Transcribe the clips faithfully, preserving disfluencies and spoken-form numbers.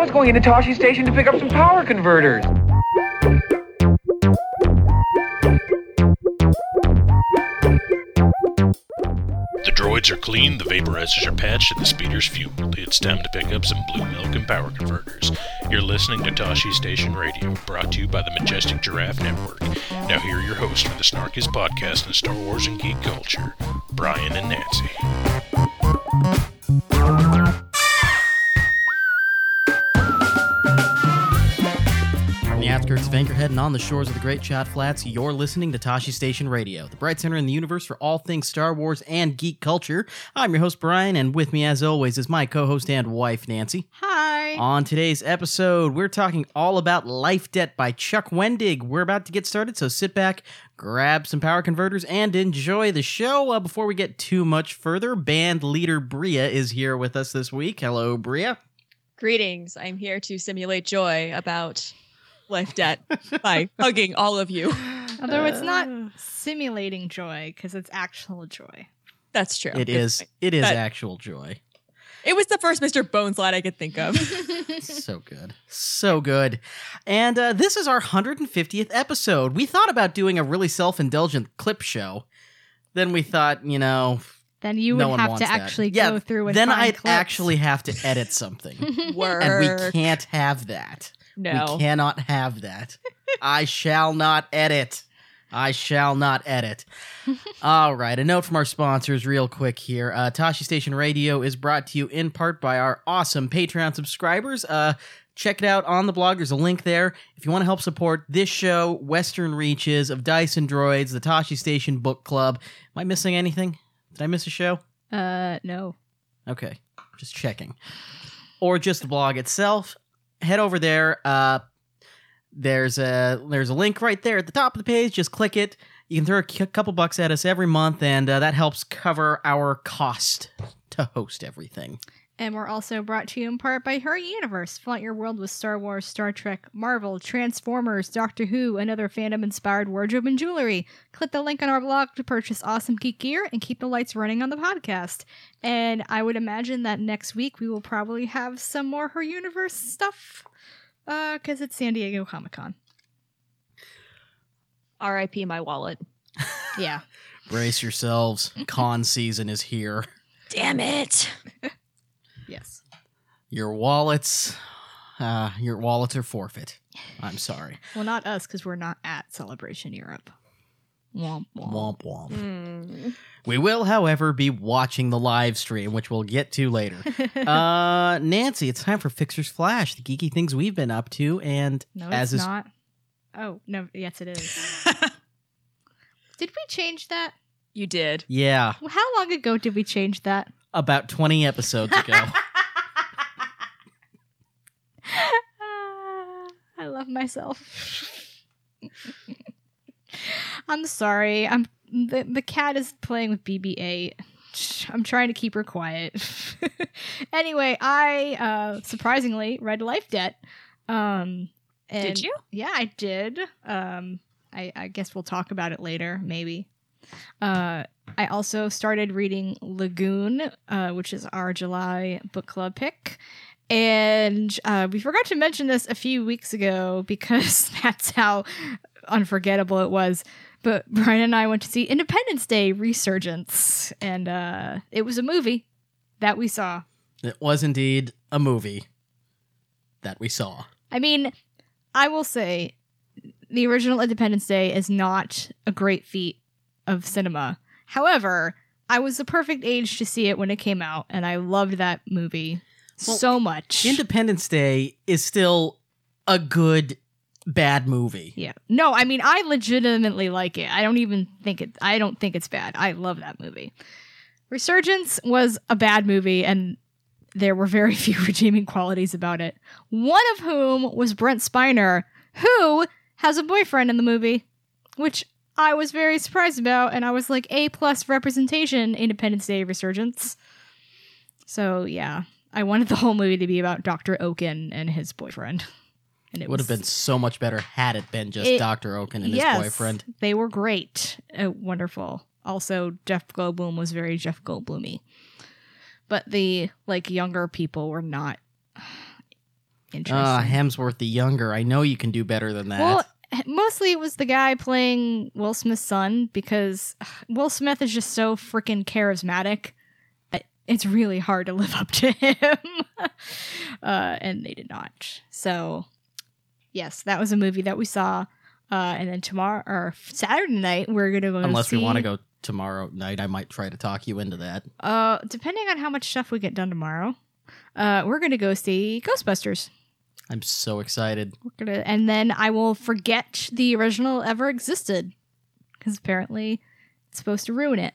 was going into Tosche Station to pick up some power converters. The droids are clean, the vaporizers are patched, and the speeder's fueled. It's time to pick up some blue milk and power converters. You're listening to Tosche Station Radio, brought to you by the Majestic Giraffe Network. Now here are your hosts for the snarkiest podcast in Star Wars and geek culture, Brian and Nancy. Outskirts of Anchorhead and on the shores of the Great Shot Flats, you're listening to Tosche Station Radio, the bright center in the universe for all things Star Wars and geek culture. I'm your host, Brian, and with me, as always, is my co-host and wife, Nancy. Hi! On today's episode, we're talking all about Life Debt by Chuck Wendig. We're about to get started, so sit back, grab some power converters, and enjoy the show. Uh, before we get too much further, band leader Bria is here with us this week. Hello, Bria. Greetings. I'm here to simulate joy about Life Debt by hugging all of you. Although it's not simulating joy, because it's actual joy. That's true. It is. It is but actual joy. It was the first Mister Bones line I could think of. So good. So good. And uh, this is our one hundred fiftieth episode. We thought about doing a really self-indulgent clip show. Then we thought, you know... Then you would no have to actually that. go yeah, through and then find I'd clips. actually have to edit something. Work. And we can't have that. No. We cannot have that. I shall not edit. I shall not edit. All right, a note from our sponsors real quick here. Uh, Tosche Station Radio is brought to you in part by our awesome Patreon subscribers. Uh, check it out on the blog. There's a link there. If you want to help support this show, Western Reaches, Of Dice and Droids, the Tosche Station Book Club. Am I missing anything? Did I miss a show? Uh, no. Okay, just checking. Or just the blog itself. Head over there. Uh, there's a there's a link right there at the top of the page. Just click it. You can throw a c- couple bucks at us every month, and uh, that helps cover our cost to host everything. And we're also brought to you in part by Her Universe. Flaunt your world with Star Wars, Star Trek, Marvel, Transformers, Doctor Who, and other fandom-inspired wardrobe and jewelry. Click the link on our blog to purchase awesome geek gear and keep the lights running on the podcast. And I would imagine that next week we will probably have some more Her Universe stuff because uh, it's San Diego Comic-Con. R I P my wallet. Yeah. Brace yourselves. Con season is here. Damn it. Yes. Your wallets, uh, your wallets are forfeit. I'm sorry. Well, not us, because we're not at Celebration Europe. Womp, womp. Womp, womp. Mm. We will, however, be watching the live stream, which we'll get to later. uh, Nancy, it's time for Fixer's Flash, the geeky things we've been up to. And no, it's as is- not. Oh, no. Yes, it is. Did we change that? You did. Yeah. Well, how long ago did we change that? About twenty episodes ago. uh, I love myself. I'm sorry. I'm the, the cat is playing with B B eight. I'm trying to keep her quiet. Anyway, I uh, surprisingly read Life Debt. Um, and did you? Yeah, I did. Um, I, I guess we'll talk about it later, maybe. Uh, I also started reading Lagoon, uh, which is our July book club pick. And uh, we forgot to mention this a few weeks ago because that's how unforgettable it was. But Brian and I went to see Independence Day Resurgence. And uh, it was a movie that we saw. It was indeed a movie that we saw. I mean, I will say the original Independence Day is not a great feat of cinema. However, I was the perfect age to see it when it came out, and I loved that movie well, so much. Independence Day is still a good, bad movie. Yeah. No, I mean, I legitimately like it. I don't even think it, I don't think it's bad. I love that movie. Resurgence was a bad movie, and there were very few redeeming qualities about it. One of whom was Brent Spiner, who has a boyfriend in the movie, which I was very surprised about, and I was like, A plus representation, Independence Day Resurgence. So yeah, I wanted the whole movie to be about Doctor Oaken and his boyfriend. And it would was, have been so much better had it been just it, Doctor Oaken and yes, his boyfriend. They were great, uh, wonderful. Also, Jeff Goldblum was very Jeff Goldblumy, but the like younger people were not Interesting. Uh, Hemsworth the younger. I know you can do better than that. Well, mostly it was the guy playing Will Smith's son, because Will Smith is just so freaking charismatic. It's really hard to live up to him. uh, and they did not. So, yes, that was a movie that we saw. Uh, and then tomorrow or Saturday night, we're going to go Unless see... we want to go tomorrow night, I might try to talk you into that. Uh, depending on how much stuff we get done tomorrow, uh, we're going to go see Ghostbusters. I'm so excited. We're gonna, and then I will forget the original ever existed, because apparently it's supposed to ruin it.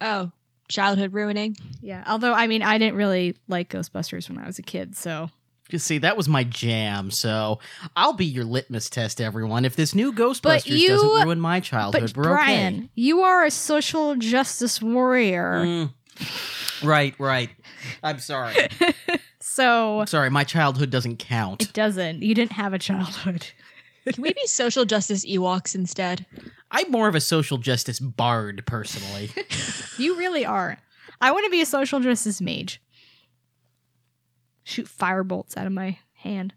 Oh. Childhood ruining. Yeah. Although, I mean, I didn't really like Ghostbusters when I was a kid, so. You see, that was my jam, so I'll be your litmus test, everyone. If this new Ghostbusters you, doesn't ruin my childhood, but we're Brian, okay. You are a social justice warrior. Mm. Right, right. I'm sorry. so. I'm sorry, my childhood doesn't count. It doesn't. You didn't have a childhood. Can we be social justice Ewoks instead? I'm more of a social justice bard, personally. You really are. I want to be a social justice mage. Shoot fire bolts out of my hand.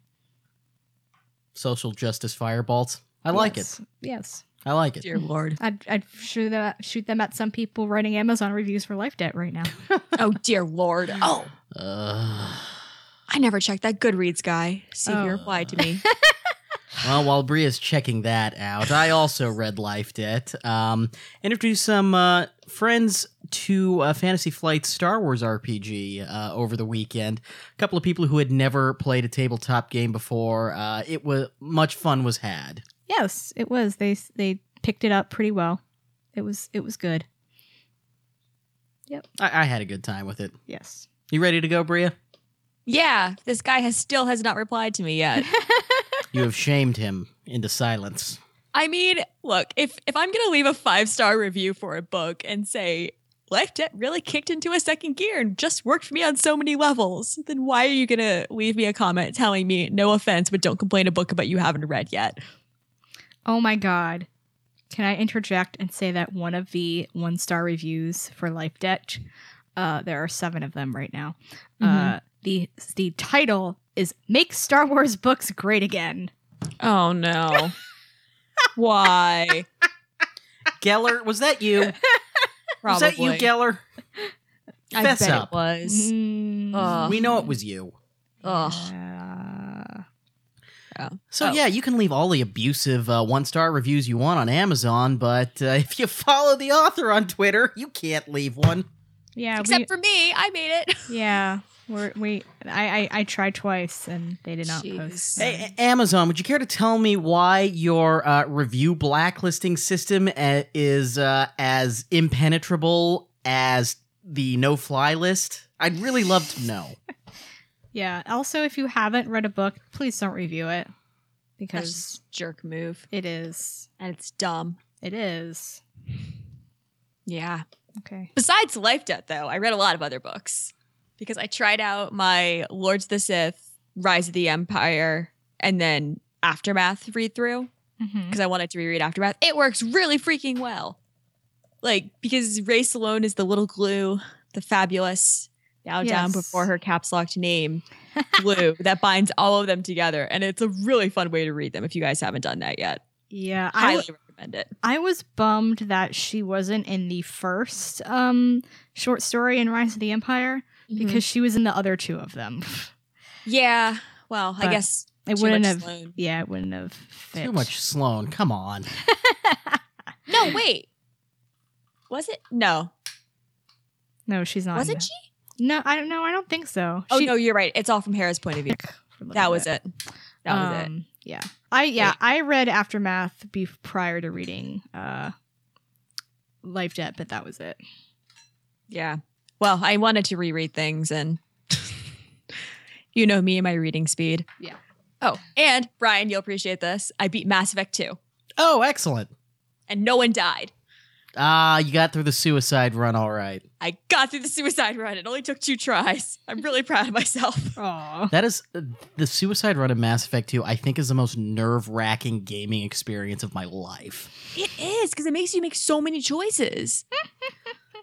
Social justice fire bolts? I yes. like it. Yes. I like it. Dear Lord. I'd, I'd shoot, them at, shoot them at some people writing Amazon reviews for Life Debt right now. Oh, dear Lord. Oh. Uh, I never checked that Goodreads guy. See if oh. he replied to me. Well, while Bria's checking that out, I also read Life Debt. Um, introduced some uh, friends to uh, Fantasy Flight's Star Wars R P G uh, over the weekend. A couple of people who had never played a tabletop game before. Uh, it was much fun was had. Yes, it was. They they picked it up pretty well. It was it was good. Yep, I, I had a good time with it. Yes. You ready to go, Bria? Yeah. This guy has still has not replied to me yet. You have shamed him into silence. I mean, look, if, if I'm going to leave a five-star review for a book and say, Life Debt really kicked into a second gear and just worked for me on so many levels, then why are you going to leave me a comment telling me, no offense, but don't complain a book about you haven't read yet? Oh my God. Can I interject and say that one of the one-star reviews for Life Debt, uh, there are seven of them right now, mm-hmm. uh, the the title is Make Star Wars Books Great Again. Oh, no. Why? Geller, was that you? Probably. Was that you, Geller? I Fess bet up. It was. Mm. We know it was you. Ugh. Uh, yeah. So, oh. yeah, you can leave all the abusive uh, one-star reviews you want on Amazon, but uh, if you follow the author on Twitter, you can't leave one. Yeah, Except we, for me. I made it. Yeah. We're, we, I, I, I tried twice and they did not Jeez. Post. Hey, Amazon, would you care to tell me why your uh, review blacklisting system a- is uh, as impenetrable as the no-fly list? I'd really love to know. Yeah. Also, if you haven't read a book, please don't review it, because that's just a jerk move. It is, and it's dumb. It is. Yeah. Okay. Besides Life Debt, though, I read a lot of other books. Because I tried out my Lords of the Sith, Rise of the Empire, and then Aftermath read through. Because mm-hmm. I wanted to reread Aftermath. It works really freaking well. Like, because Rae Sloane is the little glue, the fabulous, now yes. down before her caps locked name, glue that binds all of them together. And it's a really fun way to read them if you guys haven't done that yet. Yeah. I highly w- recommend it. I was bummed that she wasn't in the first um, short story in Rise of the Empire. Because mm-hmm. she was in the other two of them. Yeah. Well, but I guess it wouldn't have. Sloan. Yeah, it wouldn't have fit. Too much Sloan. Come on. No, wait. Was it? No. No, she's not. Wasn't she? No, I don't know. I don't think so. Oh, she, no, you're right. It's all from Hera's point of view. That was it. That was um, it. Yeah. I yeah. Wait. I read Aftermath be- prior to reading uh, Life Debt, but that was it. Yeah. Well, I wanted to reread things, and you know me and my reading speed. Yeah. Oh, and Brian, you'll appreciate this. I beat Mass Effect two. Oh, excellent. And no one died. Ah, uh, you got through the suicide run all right. I got through the suicide run. It only took two tries. I'm really proud of myself. Aww. That is, uh, the suicide run in Mass Effect two, I think, is the most nerve-wracking gaming experience of my life. It is, because it makes you make so many choices.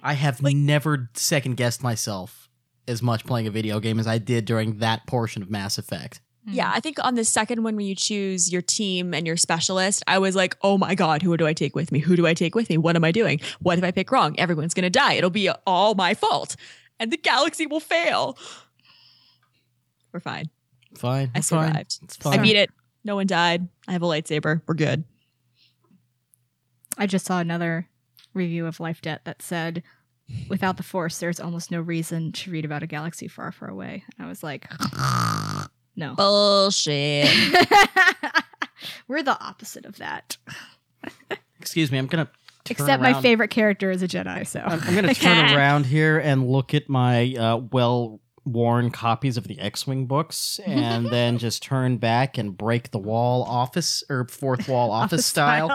I have like, never second-guessed myself as much playing a video game as I did during that portion of Mass Effect. Mm. Yeah, I think on the second one, when you choose your team and your specialist, I was like, oh my God, who do I take with me? Who do I take with me? What am I doing? What if I pick wrong? Everyone's going to die. It'll be all my fault and the galaxy will fail. We're fine. Fine. I survived. Fine. It's fine. I beat it. No one died. I have a lightsaber. We're good. I just saw another review of Life Debt that said, without the Force, there's almost no reason to read about a galaxy far, far away. And I was like, no. Bullshit. We're the opposite of that. Excuse me, I'm going to except around. My favorite character is a Jedi, so. I'm, I'm going to turn around here and look at my uh, well-worn copies of the X-Wing books and then just turn back and break the wall office, or fourth wall office, office style.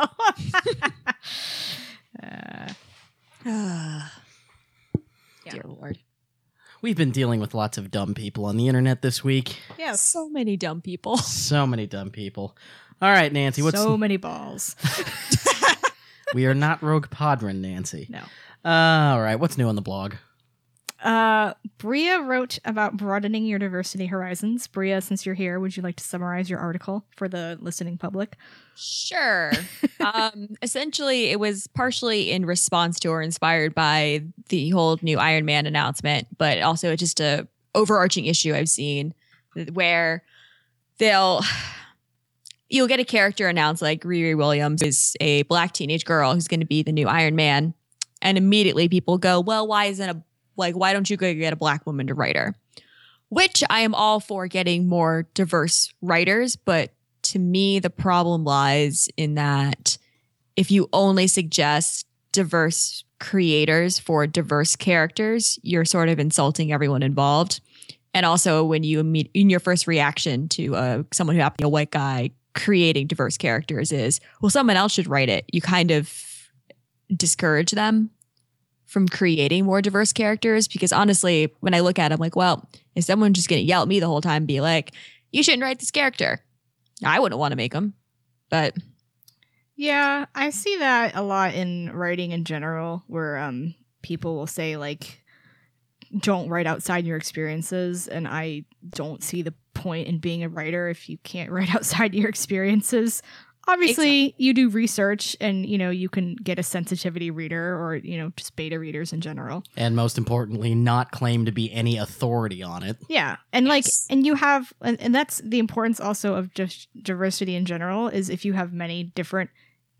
style. uh. Dear Lord. We've been dealing with lots of dumb people on the internet this week. Yeah, so many dumb people. So many dumb people. All right, Nancy. What's so many balls. We are not Rogue Podrin, Nancy. No. Uh, all right. What's new on the blog? Uh, Bria wrote about broadening your diversity horizons. Bria, since you're here, would you like to summarize your article for the listening public? Sure. um, essentially, it was partially in response to or inspired by the whole new Iron Man announcement, but also it's just a overarching issue I've seen where they'll... You'll get a character announced, like Riri Williams is a black teenage girl who's going to be the new Iron Man. And immediately people go, well, why isn't a Like, why don't you go get a black woman to write her? Which I am all for getting more diverse writers. But to me, the problem lies in that if you only suggest diverse creators for diverse characters, you're sort of insulting everyone involved. And also when you meet in your first reaction to uh, someone who happens to be a white guy creating diverse characters is, well, someone else should write it. You kind of discourage them from creating more diverse characters, because honestly, when I look at it, I'm like, well, if someone's just going to yell at me the whole time, be like, you shouldn't write this character, I wouldn't want to make them. But yeah, I see that a lot in writing in general, where um, people will say like, don't write outside your experiences. And I don't see the point in being a writer if you can't write outside your experiences. Obviously, exactly. You do research and, you know, you can get a sensitivity reader or, you know, just beta readers in general. And most importantly, not claim to be any authority on it. Yeah. And yes. like and you have and, and that's the importance also of just diversity in general, is if you have many different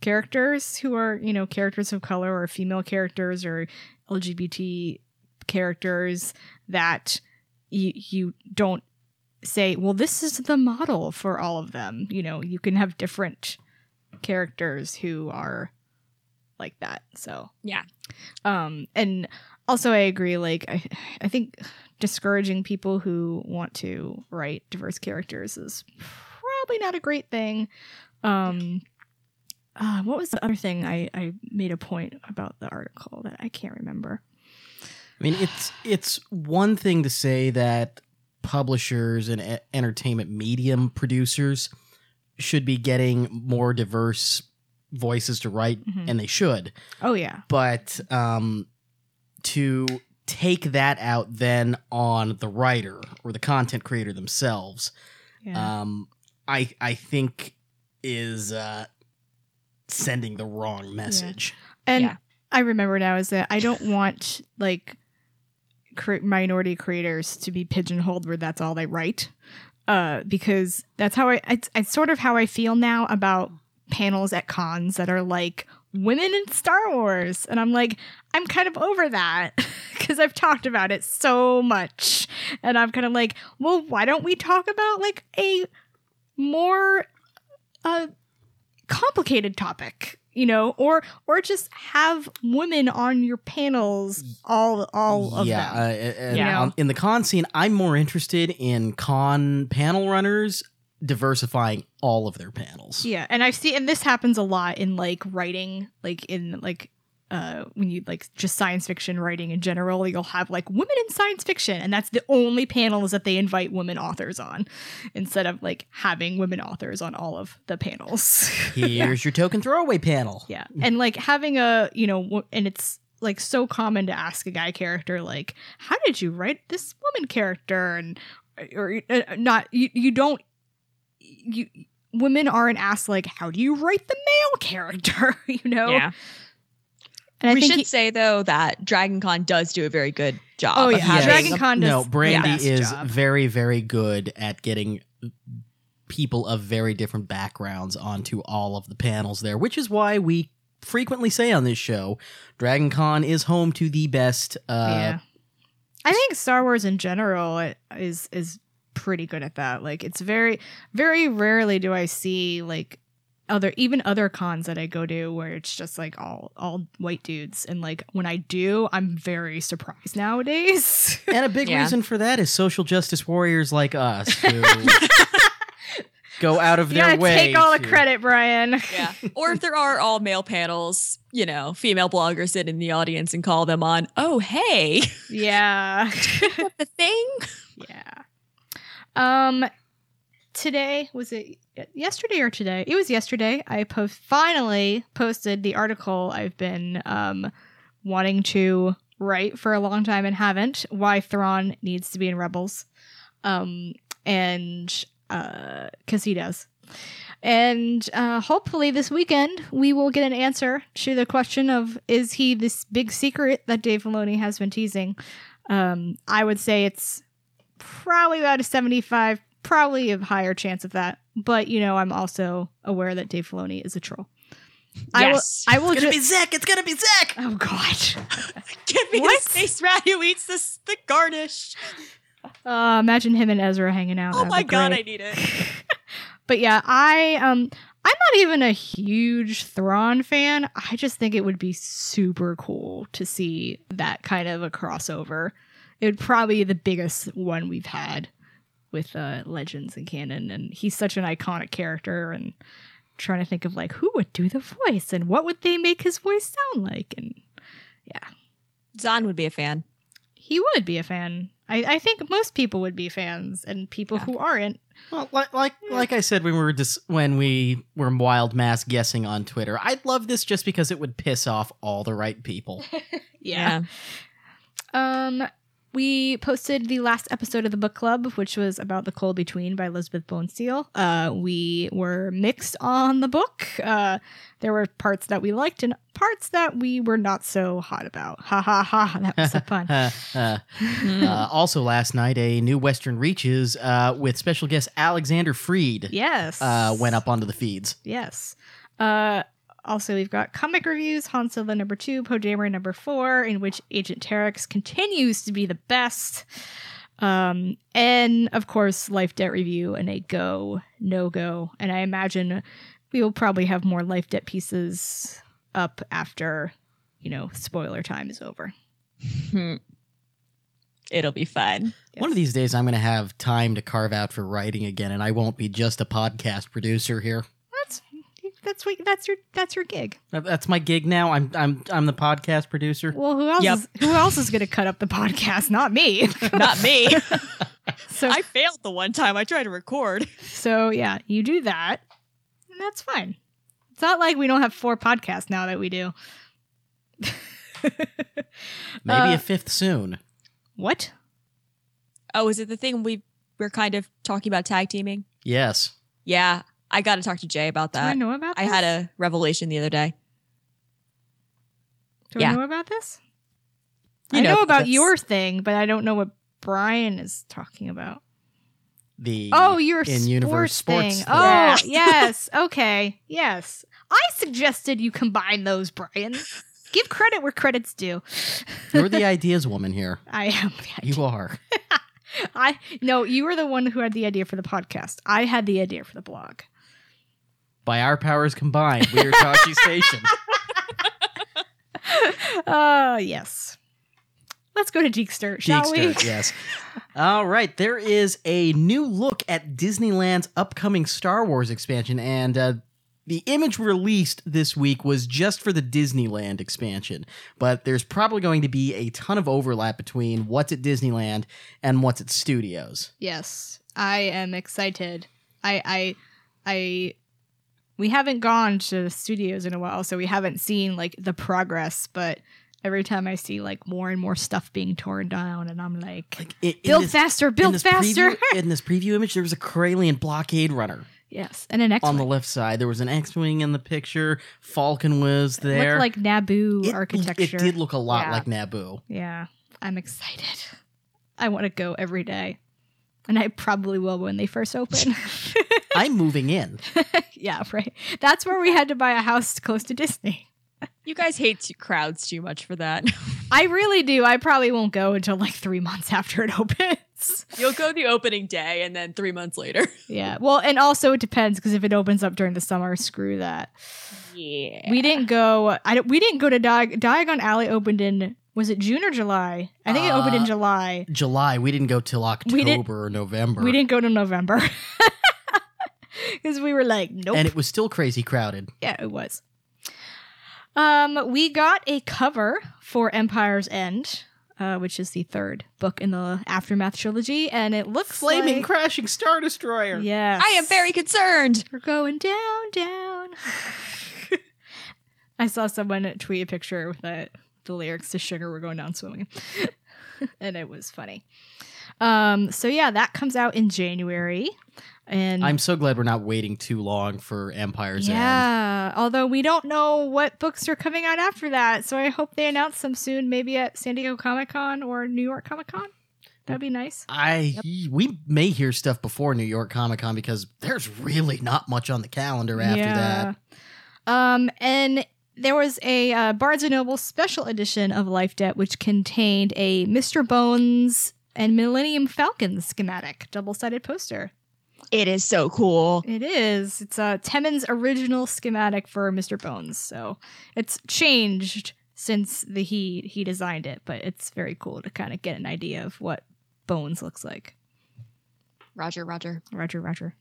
characters who are, you know, characters of color or female characters or L G B T characters, that you, you don't say, well, this is the model for all of them. You know, you can have different characters who are like that. So, yeah. Um, and also, I agree, like, I, I think discouraging people who want to write diverse characters is probably not a great thing. Um, uh, what was the other thing? I, I made a point about the article that I can't remember. I mean, it's it's one thing to say that publishers and e- entertainment medium producers should be getting more diverse voices to write, mm-hmm. and they should. Oh, yeah. But um, to take that out then on the writer or the content creator themselves, yeah. um, I I think is uh, sending the wrong message. Yeah. And yeah. I remember now is that I don't want, like, minority creators to be pigeonholed where that's all they write, uh, because that's how I, it's, it's sort of how I feel now about panels at cons that are like women in Star Wars. And I'm like, I'm kind of over that because I've talked about it so much. And I'm kind of like, well, why don't we talk about like a more uh, complicated topic? You know, or or just have women on your panels, all all of yeah, them. Uh, and yeah, um, in the con scene, I'm more interested in con panel runners diversifying all of their panels. Yeah, and I see, and this happens a lot in like writing, like in like uh, when you like just science fiction writing in general. You'll have like women in science fiction, and that's the only panels that they invite women authors on, instead of like having women authors on all of the panels. Here's yeah. your token throwaway panel. Yeah. And like having a, you know, w- and it's like so common to ask a guy character, like, how did you write this woman character? And, or uh, not, you, you don't you women aren't asked like, how do you write the male character? You know? Yeah. And I we think should he, say though that Dragon Con does do a very good job. Oh yeah, of having Dragon Con does. No, Brandy yeah. is job. very, very good at getting people of very different backgrounds onto all of the panels there, which is why we frequently say on this show, Dragon Con is home to the best. Uh, yeah, I think Star Wars in general is is pretty good at that. Like, it's very, very rarely do I see like. Other even other cons that I go to where it's just like all all white dudes, and like when I do, I'm very surprised nowadays. And a big yeah. reason for that is social justice warriors like us who go out of you their way. Take all to... the credit, Brian. Yeah. Or if there are all male panels, you know, female bloggers sit in the audience and call them on. Oh hey, yeah, what the thing? Yeah. Um, today was it. Yesterday or today? It was yesterday. I post finally posted the article I've been um, wanting to write for a long time and haven't. Why Thrawn needs to be in Rebels, um, and uh, because he does. And uh, hopefully this weekend we will get an answer to the question of, is he this big secret that Dave Filoni has been teasing? Um, I would say it's probably about a seventy-five, probably a higher chance of that. But, you know, I'm also aware that Dave Filoni is a troll. Yes. I will, I will it's going to ju- be Zach. It's going to be Zach. Oh, God. Give me what? The space rat who eats this, the garnish. Uh, imagine him and Ezra hanging out. Oh, my God. Great. I need it. But, yeah, I, um, I'm not even a huge Thrawn fan. I just think it would be super cool to see that kind of a crossover. It would probably be the biggest one we've had with uh, Legends and canon, and he's such an iconic character, and trying to think of like who would do the voice and what would they make his voice sound like, and yeah. Zahn would be a fan. He would be a fan. I, I think most people would be fans, and people yeah. who aren't. Well, like like, yeah. like I said when we were dis- when we were wild mass guessing on Twitter, I'd love this just because it would piss off all the right people. yeah. yeah. Um. We posted the last episode of the book club, which was about The Cold Between by Elizabeth Bonesteel. Uh, we were mixed on the book. Uh, there were parts that we liked and parts that we were not so hot about. Ha ha ha. That was so fun. uh, uh, also last night, a new Western Reaches uh, with special guest Alexander Freed. Yes. Uh, went up onto the feeds. Yes. Uh Also, we've got comic reviews, Han Solo number two, Poe Dameron number four, in which Agent Terex continues to be the best. Um, and, of course, Life Debt review and a go, no-go. And I imagine we will probably have more Life Debt pieces up after, you know, spoiler time is over. It'll be fun. Yes. One of these days I'm going to have time to carve out for writing again, and I won't be just a podcast producer here. That's what, that's your that's your gig. That's my gig now. I'm I'm I'm the podcast producer. Well, who else? Yep. Is, who else is going to cut up the podcast? Not me. Not me. So I failed the one time I tried to record. So yeah, you do that, and that's fine. It's not like we don't have four podcasts now that we do. Maybe uh, a fifth soon. What? Oh, is it the thing we we're kind of talking about tag teaming? Yes. Yeah. I got to talk to Jay about that. Do I know about this? I had a revelation the other day. Do yeah. I know about this? You I know, know about your thing, but I don't know what Brian is talking about. The oh, your in-universe sports thing. thing. Oh, yes. Okay. Yes. I suggested you combine those, Brian. Give credit where credit's due. You're the ideas woman here. I am. The ideas. You are. I No, you were the one who had the idea for the podcast. I had the idea for the blog. By our powers combined, we are Tosche Station. Uh, yes. Let's go to Geekster, shall Geekster, we? Geekster, yes. All right. There is a new look at Disneyland's upcoming Star Wars expansion, and uh, the image released this week was just for the Disneyland expansion, but there's probably going to be a ton of overlap between what's at Disneyland and what's at Studios. Yes. I am excited. I... I... I We haven't gone to the Studios in a while, so we haven't seen like the progress. But every time I see like more and more stuff being torn down, and I'm like, like it, build this, faster, build in faster. Preview, in this preview image, there was a Corellian blockade runner. Yes, and an X-Wing. On the left side, there was an X-Wing in the picture. Falcon was there. It looked like Naboo it, architecture. It did look a lot yeah. like Naboo. Yeah, I'm excited. I want to go every day. And I probably will when they first open. I'm moving in. Yeah, right. That's where we had to buy a house close to Disney. You guys hate t- crowds too much for that. I really do. I probably won't go until like three months after it opens. You'll go the opening day and then three months later. Yeah. Well, and also it depends because if it opens up during the summer, screw that. Yeah. We didn't go. I, we didn't go to Diag- Diagon Alley opened in, was it June or July? I think uh, it opened in July. July. We didn't go till October or November. We didn't go to November. Because we were like, nope. And it was still crazy crowded. Yeah, it was. Um, we got a cover for Empire's End, uh, which is the third book in the Aftermath trilogy, and it looks Flaming, like... Flaming, crashing Star Destroyer! Yes. I am very concerned! We're going down, down. I saw someone tweet a picture with that, the lyrics to Sugar We're Going Down Swimming, and it was funny. Um, so yeah, that comes out in January. And I'm so glad we're not waiting too long for Empire's End. Yeah, although we don't know what books are coming out after that, so I hope they announce some soon, maybe at San Diego Comic-Con or New York Comic-Con. That'd be nice. I yep. We may hear stuff before New York Comic-Con because there's really not much on the calendar after yeah. that. Um, and there was a uh, Barnes and Noble special edition of Life Debt, which contained a Mister Bones and Millennium Falcon schematic double-sided poster. It is so cool. It is. It's uh, Temmin's original schematic for Mister Bones. So it's changed since the he he designed it, but it's very cool to kind of get an idea of what Bones looks like. Roger, Roger. Roger, Roger.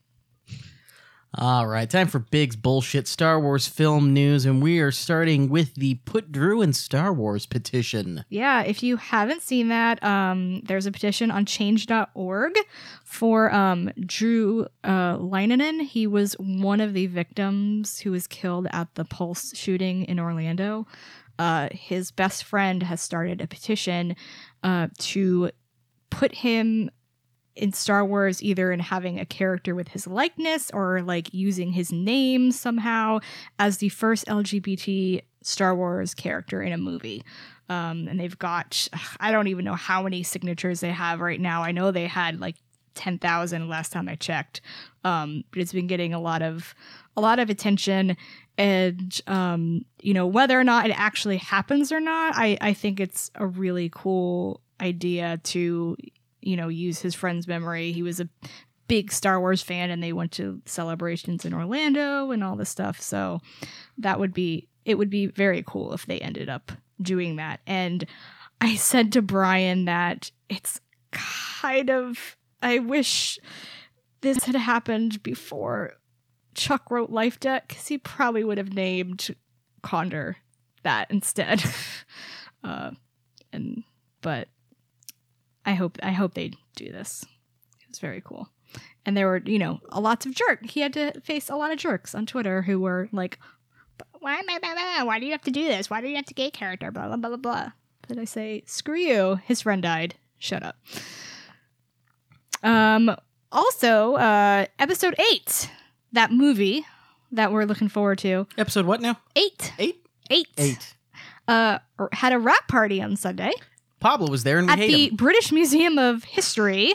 All right. Time for Big's bullshit Star Wars film news. And we are starting with the Put Drew in Star Wars petition. Yeah. If you haven't seen that, um, there's a petition on change dot org for um, Drew uh, Linanen. He was one of the victims who was killed at the Pulse shooting in Orlando. Uh, his best friend has started a petition uh, to put him in Star Wars, either in having a character with his likeness or like using his name somehow as the first L G B T Star Wars character in a movie. Um, and they've got, I don't even know how many signatures they have right now. I know they had like ten thousand last time I checked. Um, but it's been getting a lot of, a lot of attention and, um, you know, whether or not it actually happens or not, I, I think it's a really cool idea to, you know, use his friend's memory. He was a big Star Wars fan and they went to celebrations in Orlando and all this stuff. So that would be, it would be very cool if they ended up doing that. And I said to Brian that it's kind of, I wish this had happened before Chuck wrote Life Debt because he probably would have named Condor that instead. uh, and, but I hope I hope they do this. It was very cool. And there were, you know, a lots of jerk. He had to face a lot of jerks on Twitter who were like, why, blah, blah, blah, why do you have to do this? Why do you have to gay character? Blah, blah, blah, blah, blah. But I say, screw you. His friend died. Shut up. Um. Also, uh, episode eight, that movie that we're looking forward to. Episode what now? Eight. Eight? Eight. Eight. Uh, had a rap party on Sunday. Pablo was there and we hate him. At the British Museum of History,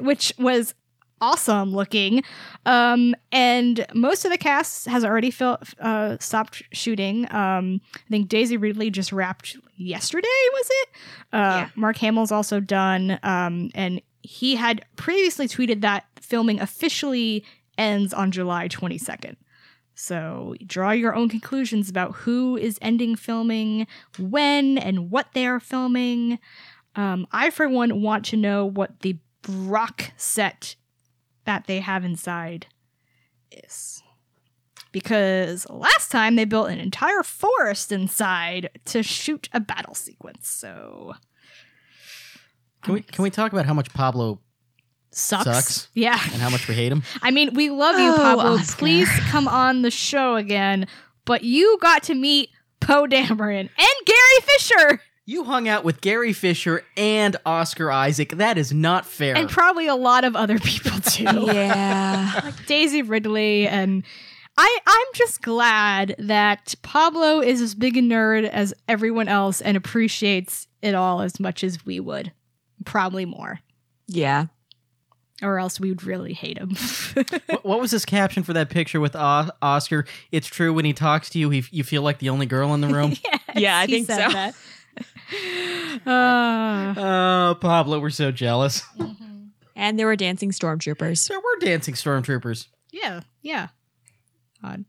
which was awesome looking. Um, and most of the cast has already fil- uh, stopped shooting. Um, I think Daisy Ridley just wrapped yesterday, was it? Uh, yeah. Mark Hamill's also done. Um, and he had previously tweeted that filming officially ends on July twenty-second. So draw your own conclusions about who is ending filming, when, and what they are filming. Um, I, for one, want to know what the rock set that they have inside is. Because last time they built an entire forest inside to shoot a battle sequence. So can we can we talk about how much Pablo Sucks. Sucks. Yeah. And how much we hate him. I mean, we love you, oh, Pablo. Oscar. Please come on the show again. But you got to meet Poe Dameron and Gary Fisher. You hung out with Gary Fisher and Oscar Isaac. That is not fair. And probably a lot of other people, too. Yeah. Like Daisy Ridley. And I, I'm just glad that Pablo is as big a nerd as everyone else and appreciates it all as much as we would. Probably more. Yeah. Or else we would really hate him. What was his caption for that picture with o- Oscar? It's true, when he talks to you, he, you feel like the only girl in the room. Yes, yeah, I think so. That. uh, uh, Pablo, we're so jealous. Mm-hmm. And there were dancing stormtroopers. There were dancing stormtroopers. Yeah, yeah. Odd.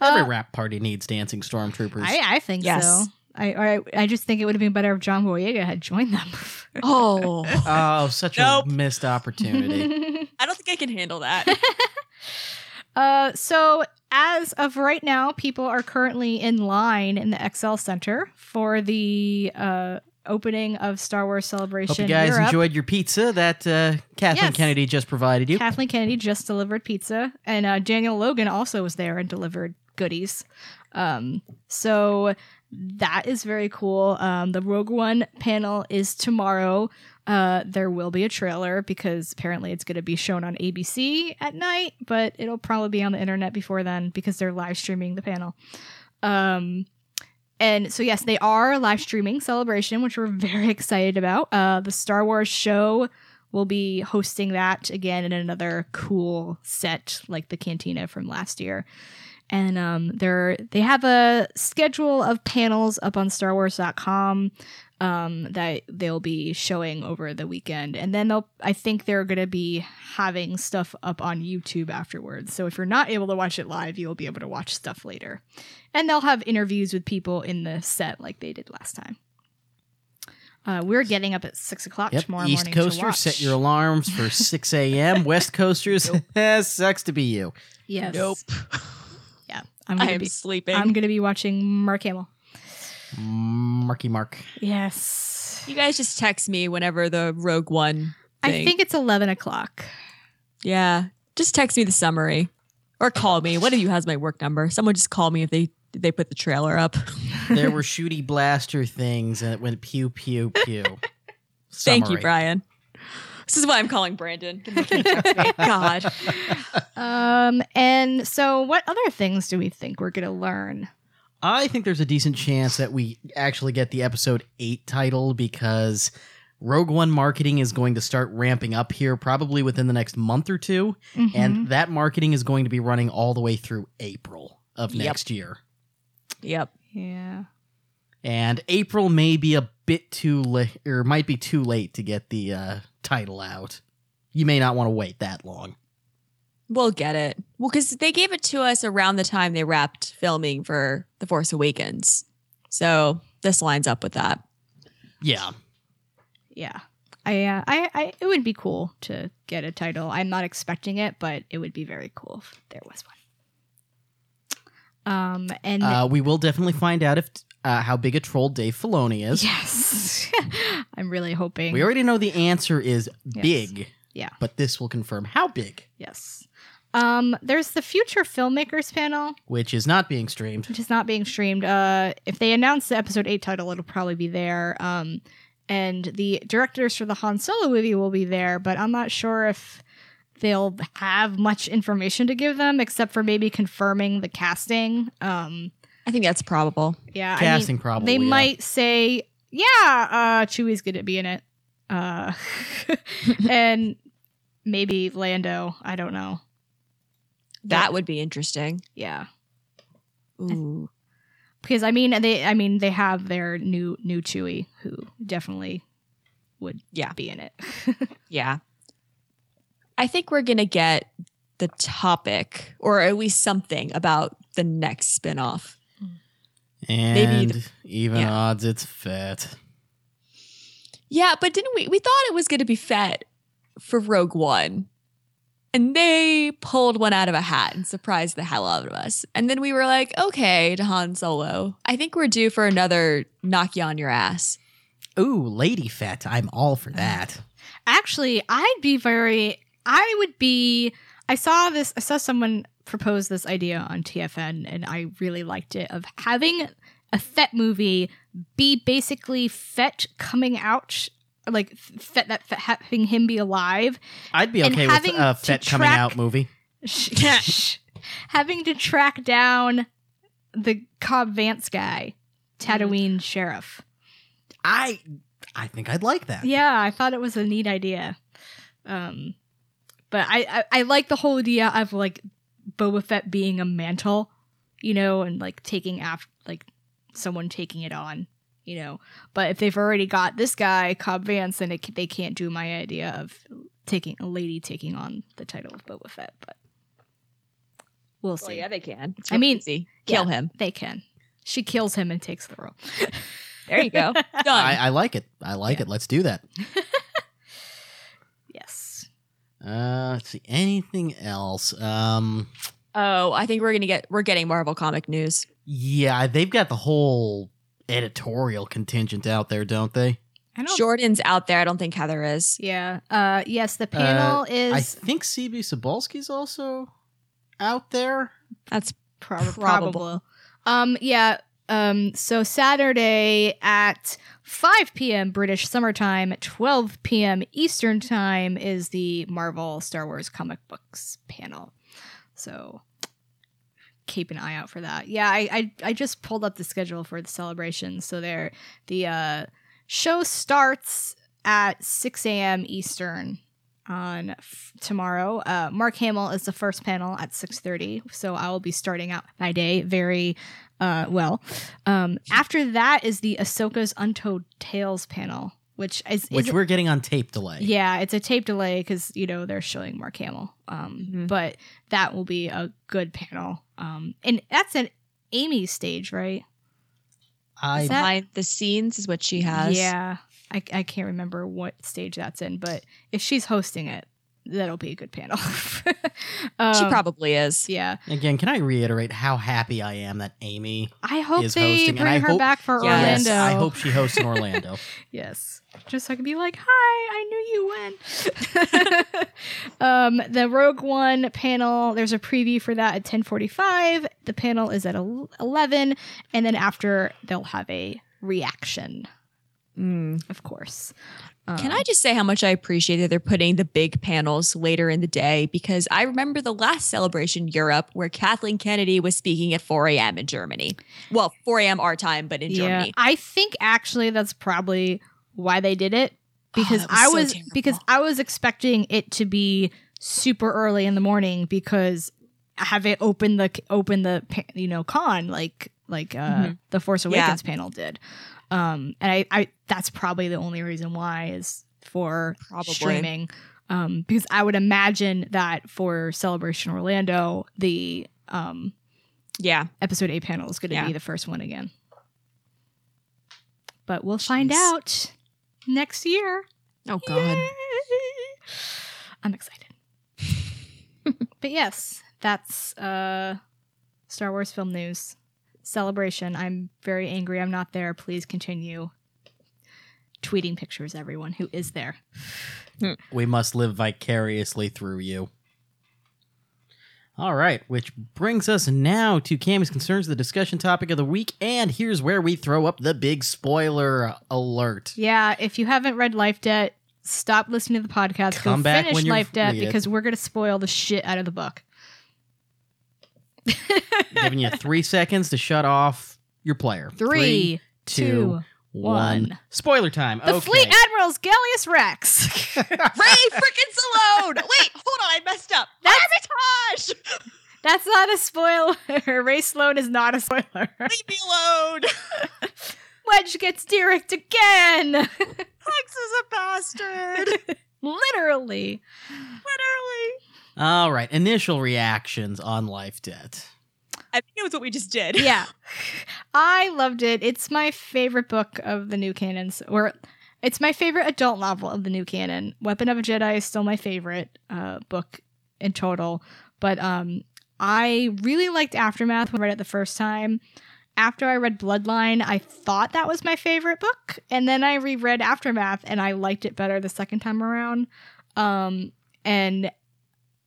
Every uh, rap party needs dancing stormtroopers. I, I think yes. so. I, or I I just think it would have been better if John Boyega had joined them. Oh, oh, such nope. a missed opportunity. I don't think I can handle that. uh, so as of right now, people are currently in line in the X L Center for the uh, opening of Star Wars Celebration. Hope you guys Europe. enjoyed your pizza that uh, Kathleen yes. Kennedy just provided you. Kathleen Kennedy just delivered pizza, and uh, Daniel Logan also was there and delivered goodies. Um, so. That is very cool. Um, the Rogue One panel is tomorrow. Uh, there will be a trailer because apparently it's going to be shown on A B C at night, but it'll probably be on the internet before then because they're live streaming the panel. Um, and so, yes, they are live streaming Celebration, which we're very excited about. Uh, the Star Wars show will be hosting that again in another cool set like the Cantina from last year. And um, they're, they have a schedule of panels up on Star Wars dot com um, that they'll be showing over the weekend. And then they'll, I think they're going to be having stuff up on YouTube afterwards. So if you're not able to watch it live, you'll be able to watch stuff later. And they'll have interviews with people in the set like they did last time. Uh, we're getting up at six o'clock yep. tomorrow East morning Coasters, to watch. Set your alarms for six a.m. West Coasters, nope. sucks to be you. Yes. Nope. I'm gonna I am be, sleeping. I'm going to be watching Mark Hamill. Marky Mark. Yes. You guys just text me whenever the Rogue One thing. I think it's eleven o'clock. Yeah. Just text me the summary or call me. One of you has my work number. Someone just call me if they they put the trailer up. There were shooty blaster things that went pew, pew, pew. Thank you, Brian. This is why I'm calling Brandon. God. Um, and so what other things do we think we're going to learn? I think there's a decent chance that we actually get the episode eight title because Rogue One marketing is going to start ramping up here probably within the next month or two. Mm-hmm. And that marketing is going to be running all the way through April of yep. next year. Yep. Yeah. And April may be a bit too late, or might be too late to get the uh, title out. You may not want to wait that long. We'll get it. Well, because they gave it to us around the time they wrapped filming for The Force Awakens. So this lines up with that. Yeah. Yeah. I, uh, I, I, it would be cool to get a title. I'm not expecting it, but it would be very cool if there was one. Um, and uh, we will definitely find out if... T- Uh, how big a troll Dave Filoni is. Yes. I'm really hoping. We already know the answer is yes. big. Yeah. But this will confirm how big. Yes. Um, there's the Future Filmmakers panel. Which is not being streamed. Which is not being streamed. Uh, if they announce the Episode eight title, it'll probably be there. Um, and the directors for the Han Solo movie will be there, but I'm not sure if they'll have much information to give them, except for maybe confirming the casting. Um I think that's probable. Yeah, casting I mean, probable. They yeah. might say, "Yeah, uh, Chewie's going to be in it," uh, and maybe Lando. I don't know. That but, would be interesting. Yeah. Ooh. Because I mean, they. I mean, they have their new new Chewie, who definitely would yeah. be in it. yeah. I think we're gonna get the topic, or at least something about the next spinoff. And the, even yeah. odds it's Fett. Yeah, but didn't we? We thought it was going to be Fett for Rogue One. And they pulled one out of a hat and surprised the hell out of us. And then we were like, okay, to Han Solo. I think we're due for another knock you on your ass. Ooh, Lady Fett. I'm all for that. Actually, I'd be very... I would be... I saw this... I saw someone... proposed this idea on T F N, and I really liked it, of having a Fett movie be basically Fett coming out, like Fett, that Fett, having him be alive. I'd be okay with a Fett track, coming out movie. Having to track down the Cobb Vanth guy, Tatooine sheriff. I I think I'd like that. Yeah, I thought it was a neat idea. Um, but I, I, I like the whole idea of like Boba Fett being a mantle, you know, and like taking after like someone taking it on, you know. But if they've already got this guy Cobb Vanth, then it, they can't do my idea of taking a lady taking on the title of Boba Fett. But we'll see. Well, yeah, they can. I mean, easy. Kill yeah, him. They can. She kills him and takes the role. There you go. Done. I, I like it. I like yeah. it. Let's do that. Yes. Uh, let's see. Anything else? Um, oh, I think we're gonna get. We're getting Marvel comic news. Yeah, they've got the whole editorial contingent out there, don't they? I don't Jordan's out there. I don't think Heather is. Yeah. Uh, yes, the panel uh, is. I think C B Cebulski's also out there. That's prob- probable. probable. Um. Yeah. Um, so Saturday at five p.m. British summertime, twelve p.m. Eastern time is the Marvel Star Wars comic books panel. So keep an eye out for that. Yeah, I I, I just pulled up the schedule for the celebration. So there, the uh, show starts at six a.m. Eastern on f- tomorrow. Uh, Mark Hamill is the first panel at six thirty. So I will be starting out my day very Uh, well, um, after that is the Ahsoka's Untold Tales panel, which is, is which we're getting on tape delay. Yeah, it's a tape delay because you know they're showing Mark Hamill, um, mm-hmm. but that will be a good panel. Um, and that's an Amy stage, right? I mind the scenes is what she has. Yeah, I I can't remember what stage that's in, but if she's hosting it, that'll be a good panel. um, she probably is. Yeah. Again, can I reiterate how happy I am that Amy I hope is they hosting, bring and I her hope, back for yes, Orlando. I hope she hosts in Orlando. Yes. Just so I can be like, hi, I knew you when. um, the Rogue One panel, there's a preview for that at ten forty-five. The panel is at eleven. And then after, they'll have a reaction. Mm. Of course. Um, Can I just say how much I appreciate that they're putting the big panels later in the day? Because I remember the last Celebration Europe where Kathleen Kennedy was speaking at four a.m. in Germany. Well, four a.m. our time, but in yeah, Germany. I think actually that's probably why they did it because oh, was I was so because I was expecting it to be super early in the morning because have it open the open the you know con like like uh, mm-hmm. the Force Awakens yeah. panel did. Um, and I, I, that's probably the only reason why is for probably. streaming, um, because I would imagine that for Celebration Orlando, the, um, yeah, Episode Eight panel is going to yeah. be the first one again, but we'll Jeez. find out next year. Oh God. Yay! I'm excited, but yes, that's, uh, Star Wars film news. Celebration. I'm very angry I'm not there. Please continue tweeting pictures, everyone who is there. We must live vicariously through you. All right, which brings us now to Cammy's Concerns, the discussion topic of the week, and here's where we throw up the big spoiler alert. Yeah, if you haven't read Life Debt, stop listening to the podcast. Come Go back finish when Life Debt because we're going to spoil the shit out of the book. Giving you three seconds to shut off your player. Three, Three two, two, one. one. Spoiler time. The okay. Fleet Admiral's Gallius Rex. Ray freaking Sloane. Wait, hold on. I messed up. That's Armitage. That's not a spoiler. Rae Sloane is not a spoiler. Leave me alone. Wedge gets Derek again. Lex is a bastard. Literally. Literally. All right, initial reactions on Life Debt. I think it was what we just did. Yeah. I loved it. It's my favorite book of the new canon, or it's my favorite adult novel of the new canon. Weapon of a Jedi is still my favorite uh, book in total, but um, I really liked Aftermath when I read it the first time. After I read Bloodline, I thought that was my favorite book, and then I reread Aftermath, and I liked it better the second time around. Um, and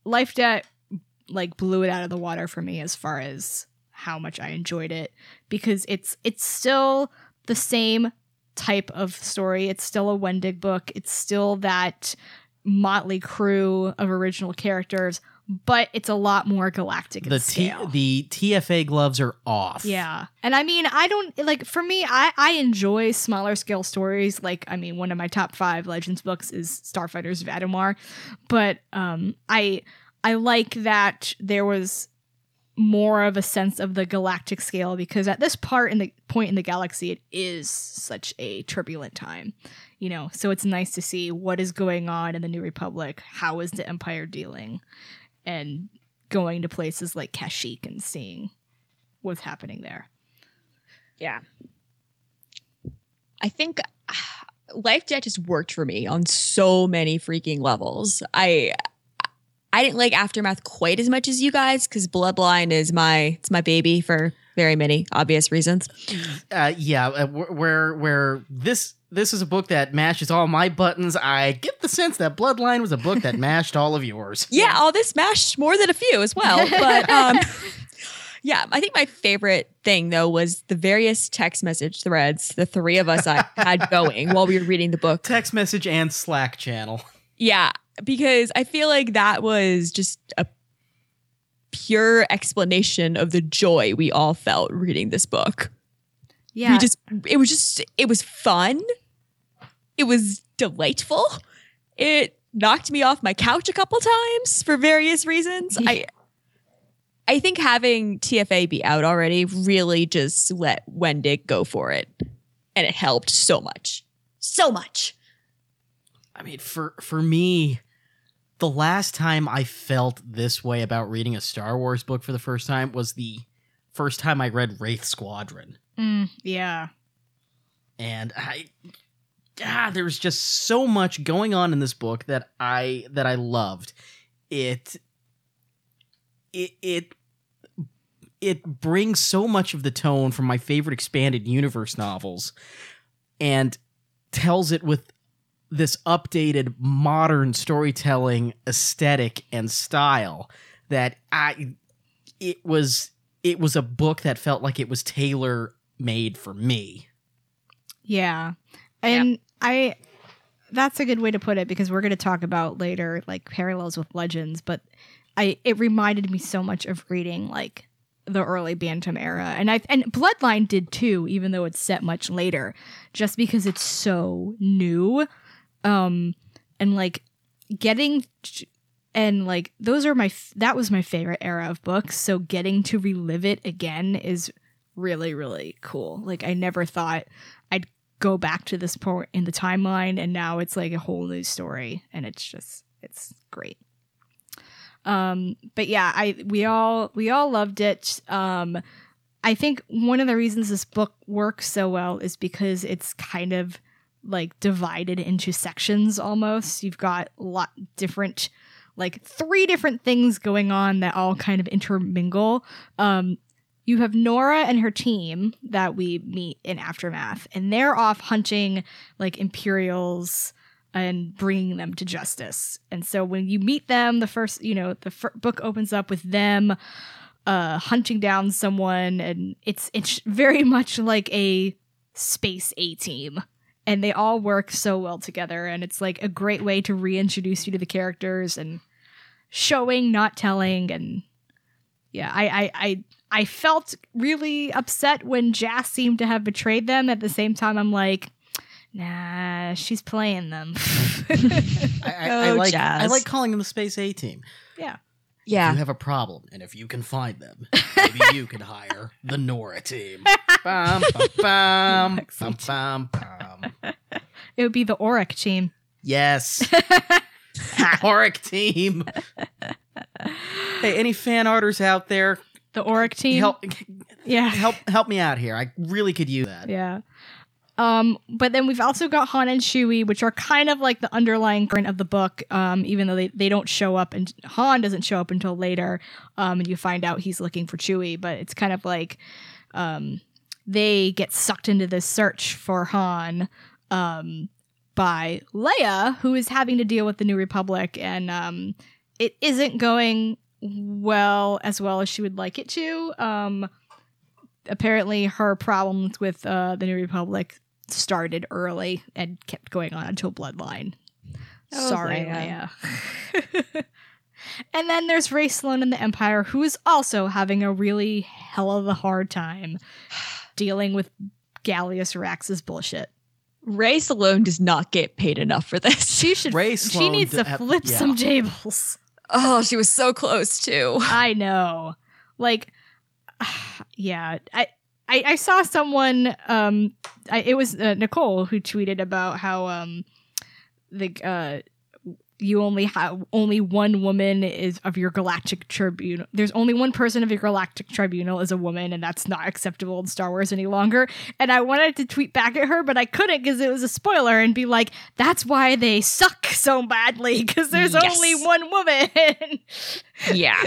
Life Debt like blew it out of the water for me as far as how much I enjoyed it, because it's it's still the same type of story. It's still a Wendig book. It's still that motley crew of original characters, but it's a lot more galactic in the scale. T- the T F A gloves are off. Yeah. And I mean, I don't, like, for me, I, I enjoy smaller scale stories. Like, I mean, one of my top five Legends books is Starfighters of Adamar. But um, I I like that there was more of a sense of the galactic scale, because at this part in the point in the galaxy, it is such a turbulent time, you know. So it's nice to see what is going on in the New Republic. How is the Empire dealing? And going to places like Kashyyyk and seeing what's happening there. Yeah. I think uh, Life Debt just worked for me on so many freaking levels. I I didn't like Aftermath quite as much as you guys, because Bloodline is my it's my baby for very many obvious reasons. Uh, yeah, where where this this is a book that mashes all my buttons. I get the sense that Bloodline was a book that mashed all of yours. Yeah, all this mashed more than a few as well. But um, yeah, I think my favorite thing though was the various text message threads the three of us I had going while we were reading the book. Text message and Slack channel. Yeah. Because I feel like that was just a pure explanation of the joy we all felt reading this book. Yeah. We just, it was just, it was fun. It was delightful. It knocked me off my couch a couple times for various reasons. I, I think having T F A be out already really just let Wendig go for it. And it helped so much. So much. I mean, for, for me, the last time I felt this way about reading a Star Wars book for the first time was the first time I read Wraith Squadron. Mm, yeah. And I, ah, there was just so much going on in this book that I that I loved. It, it, it, it brings so much of the tone from my favorite expanded universe novels, and tells it with this updated modern storytelling aesthetic and style that I, it was, it was a book that felt like it was tailor made for me. Yeah. And yeah. I, that's a good way to put it, because we're going to talk about later, like, parallels with Legends, but I, it reminded me so much of reading, like, the early Bantam era. And I and Bloodline did too, even though it's set much later, just because it's so new. Um, and like getting and like those are my that was my favorite era of books. So getting to relive it again is really, really cool. Like, I never thought I'd go back to this point in the timeline, and now it's like a whole new story, and it's just it's great. Um, but yeah, I we all we all loved it. Um, I think one of the reasons this book works so well is because it's kind of like divided into sections almost. You've got a lot different, like three different things going on that all kind of intermingle. Um, you have Nora and her team that we meet in Aftermath, and they're off hunting like Imperials and bringing them to justice. And so when you meet them, the first, you know, the fir- book opens up with them uh, hunting down someone, and it's it's very much like a space A-team. And they all work so well together, and it's like a great way to reintroduce you to the characters and showing, not telling. And yeah, I I I, I felt really upset when Jas seemed to have betrayed them. At the same time, I'm like, nah, she's playing them. I, I, oh, I like Jas. I like calling them the Space A team. Yeah, yeah. You have a problem, and if you can find them, maybe you can hire the Nora team. Bum, bum, bum, bum, bum, bum. It would be the Auric team. Yes. Auric team. Hey, any fan arters out there? The Auric team? Help, yeah. Help help me out here. I really could use that. Yeah. Um, but then we've also got Han and Chewie, which are kind of like the underlying current of the book, um, even though they, they don't show up, and Han doesn't show up until later, um, and you find out he's looking for Chewie, but it's kind of like um, they get sucked into this search for Han um, by Leia, who is having to deal with the New Republic, and um, it isn't going well, as well as she would like it to. Um, apparently her problems with uh, the New Republic started early and kept going on until Bloodline. Sorry, Leia. Leia. And then there's Rae Sloane in the Empire, who is also having a really hell of a hard time dealing with Gallius Rax's bullshit. Rae Sloane does not get paid enough for this. She should. Rae Sloane she needs to have, flip yeah. some tables. Oh, she was so close too. I know. Like, yeah. I I, I saw someone. Um, I, it was uh, Nicole who tweeted about how um, the uh. You only have only one woman is of your galactic tribunal. There's only one person of your galactic tribunal is a woman, and that's not acceptable in Star Wars any longer. And I wanted to tweet back at her, but I couldn't because it was a spoiler, and be like, that's why they suck so badly, because there's yes. only one woman. Yeah.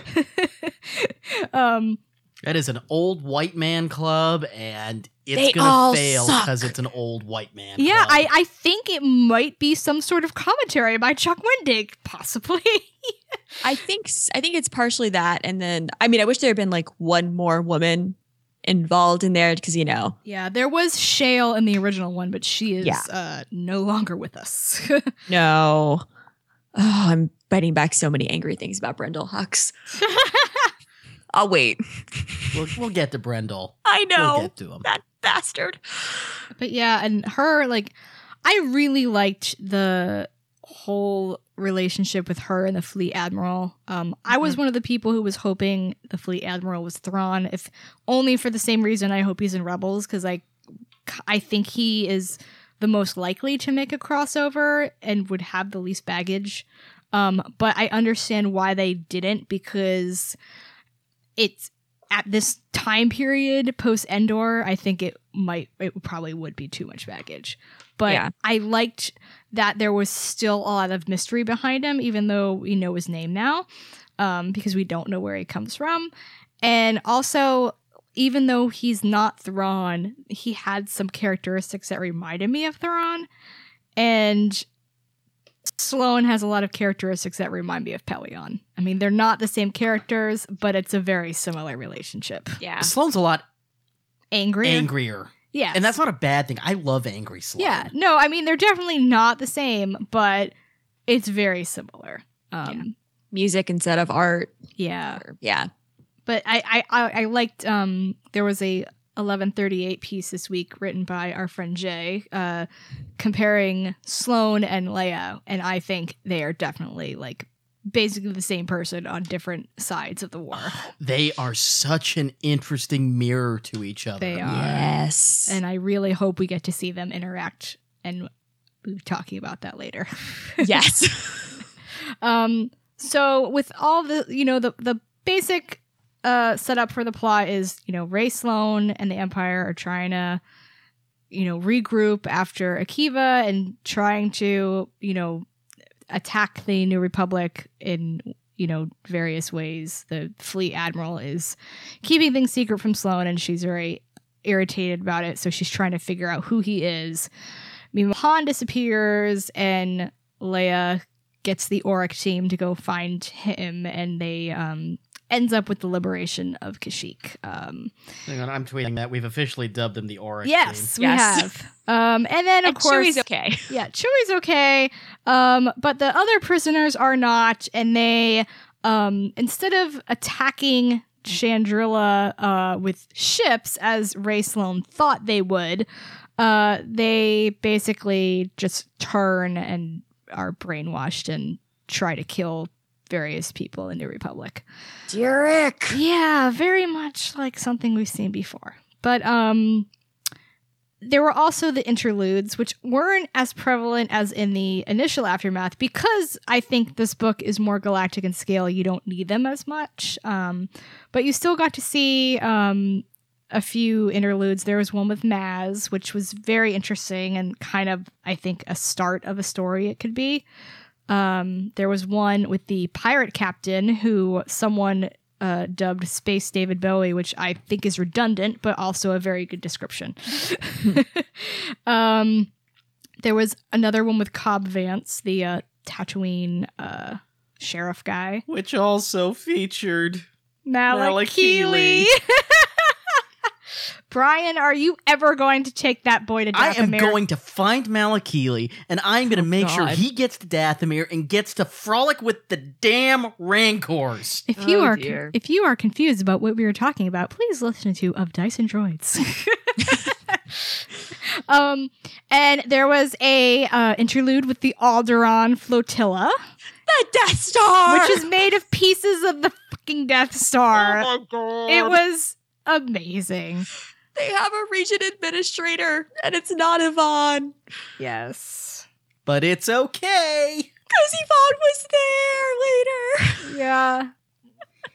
um, that is an old white man club, and it's going to fail because it's an old white man. Yeah, I, I think it might be some sort of commentary by Chuck Wendig, possibly. I think I think it's partially that. And then, I mean, I wish there had been like one more woman involved in there because, you know. Yeah, there was Shale in the original one, but she is yeah. uh, no longer with us. No. Oh, I'm biting back so many angry things about Brendel Hux. I'll wait. We'll, we'll get to Brendel. I know. We'll get to him. That bastard. But yeah, and her, like, I really liked the whole relationship with her and the Fleet Admiral. Um, I was mm-hmm. one of the people who was hoping the Fleet Admiral was Thrawn, if only for the same reason I hope he's in Rebels, because I, I think he is the most likely to make a crossover and would have the least baggage. Um, but I understand why they didn't, because it's at this time period post Endor, I think it might, it probably would be too much baggage. But yeah. I liked that there was still a lot of mystery behind him, even though we know his name now, um, because we don't know where he comes from. And also, even though he's not Thrawn, he had some characteristics that reminded me of Thrawn. And Sloane has a lot of characteristics that remind me of Pelion. I mean, they're not the same characters, but it's a very similar relationship. Yeah. Sloane's a lot angrier. Angrier. Yeah. And that's not a bad thing. I love angry Sloane. Yeah. No, I mean, they're definitely not the same, but it's very similar. Um, yeah. Music instead of art. Yeah. Or, yeah. But I, I, I liked, um, there was a eleven thirty-eight piece this week written by our friend Jay uh comparing Sloane and Leia, and I think they are definitely like basically the same person on different sides of the war. They are such an interesting mirror to each other. They are. Yes. And I really hope we get to see them interact, and we'll be talking about that later. Yes. um so with all the, you know, the the basic Uh, set up for the plot is, you know, Rae Sloane and the Empire are trying to, you know, regroup after Akiva and trying to, you know, attack the New Republic in, you know, various ways. The Fleet Admiral is keeping things secret from Sloane, and she's very irritated about it, so she's trying to figure out who he is. Meanwhile, Han disappears, and Leia gets the Auric team to go find him, and they, um... ends up with the liberation of Kashyyyk. Um, Hang on, I'm tweeting that. We've officially dubbed them the Auric. Yes, team. we yes. have. Um, and then, of and course... Chewie's okay. Yeah, Chewie's okay. Um, but the other prisoners are not, and they, um, instead of attacking Chandrila uh, with ships, as Rae Sloane thought they would, uh, they basically just turn and are brainwashed and try to kill various people in New Republic. Derek! Yeah, very much like something we've seen before. But um, there were also the interludes, which weren't as prevalent as in the initial Aftermath, because I think this book is more galactic in scale. You don't need them as much. Um, but you still got to see um, a few interludes. There was one with Maz, which was very interesting and kind of, I think, a start of a story it could be. Um, there was one with the pirate captain who someone uh, dubbed Space David Bowie, which I think is redundant, but also a very good description. um, there was another one with Cobb Vance, the uh, Tatooine uh, sheriff guy. Which also featured Malak Keeley. Brian, are you ever going to take that boy to Dathomir? I am going to find Malakili, and I'm going to oh, make God. sure he gets to Dathomir and gets to frolic with the damn Rancors. If you oh, are con- if you are confused about what we were talking about, please listen to Of Dice and Droids. um, and there was a uh, interlude with the Alderaan flotilla. The Death Star! Which is made of pieces of the fucking Death Star. Oh my God. It was amazing. They have a region administrator, and it's not Yvonne. Yes. But it's okay. Because Yvonne was there later. Yeah.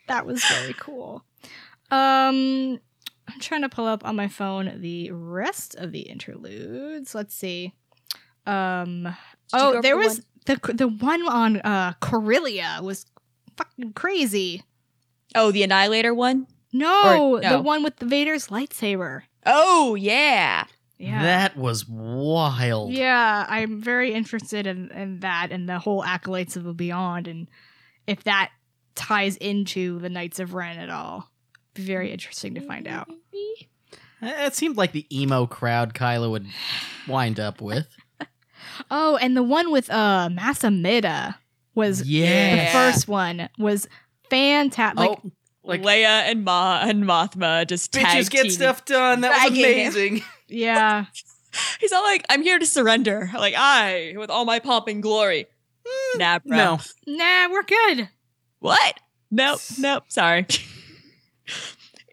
That was very cool. Um, I'm trying to pull up on my phone the rest of the interludes. Let's see. Um, oh, there was... One? The the one on uh, Corellia was fucking crazy. Oh, the Annihilator one? No, or, no, the one with the Vader's lightsaber. Oh, yeah. yeah. That was wild. Yeah, I'm very interested in, in that and the whole Acolytes of the Beyond and if that ties into the Knights of Ren at all. Very interesting to find out. That seemed like the emo crowd Kylo would wind up with. Oh, and the one with uh, Masamida was yeah. the first one was fantastic. Like, oh, like Leia and Ma and Mothma just bitches get stuff done. That was amazing. Him. Yeah, he's all like, "I'm here to surrender." Like I, with all my pomp and glory. Mm, nah, bro. No, nah, we're good. What? Nope, nope. Sorry.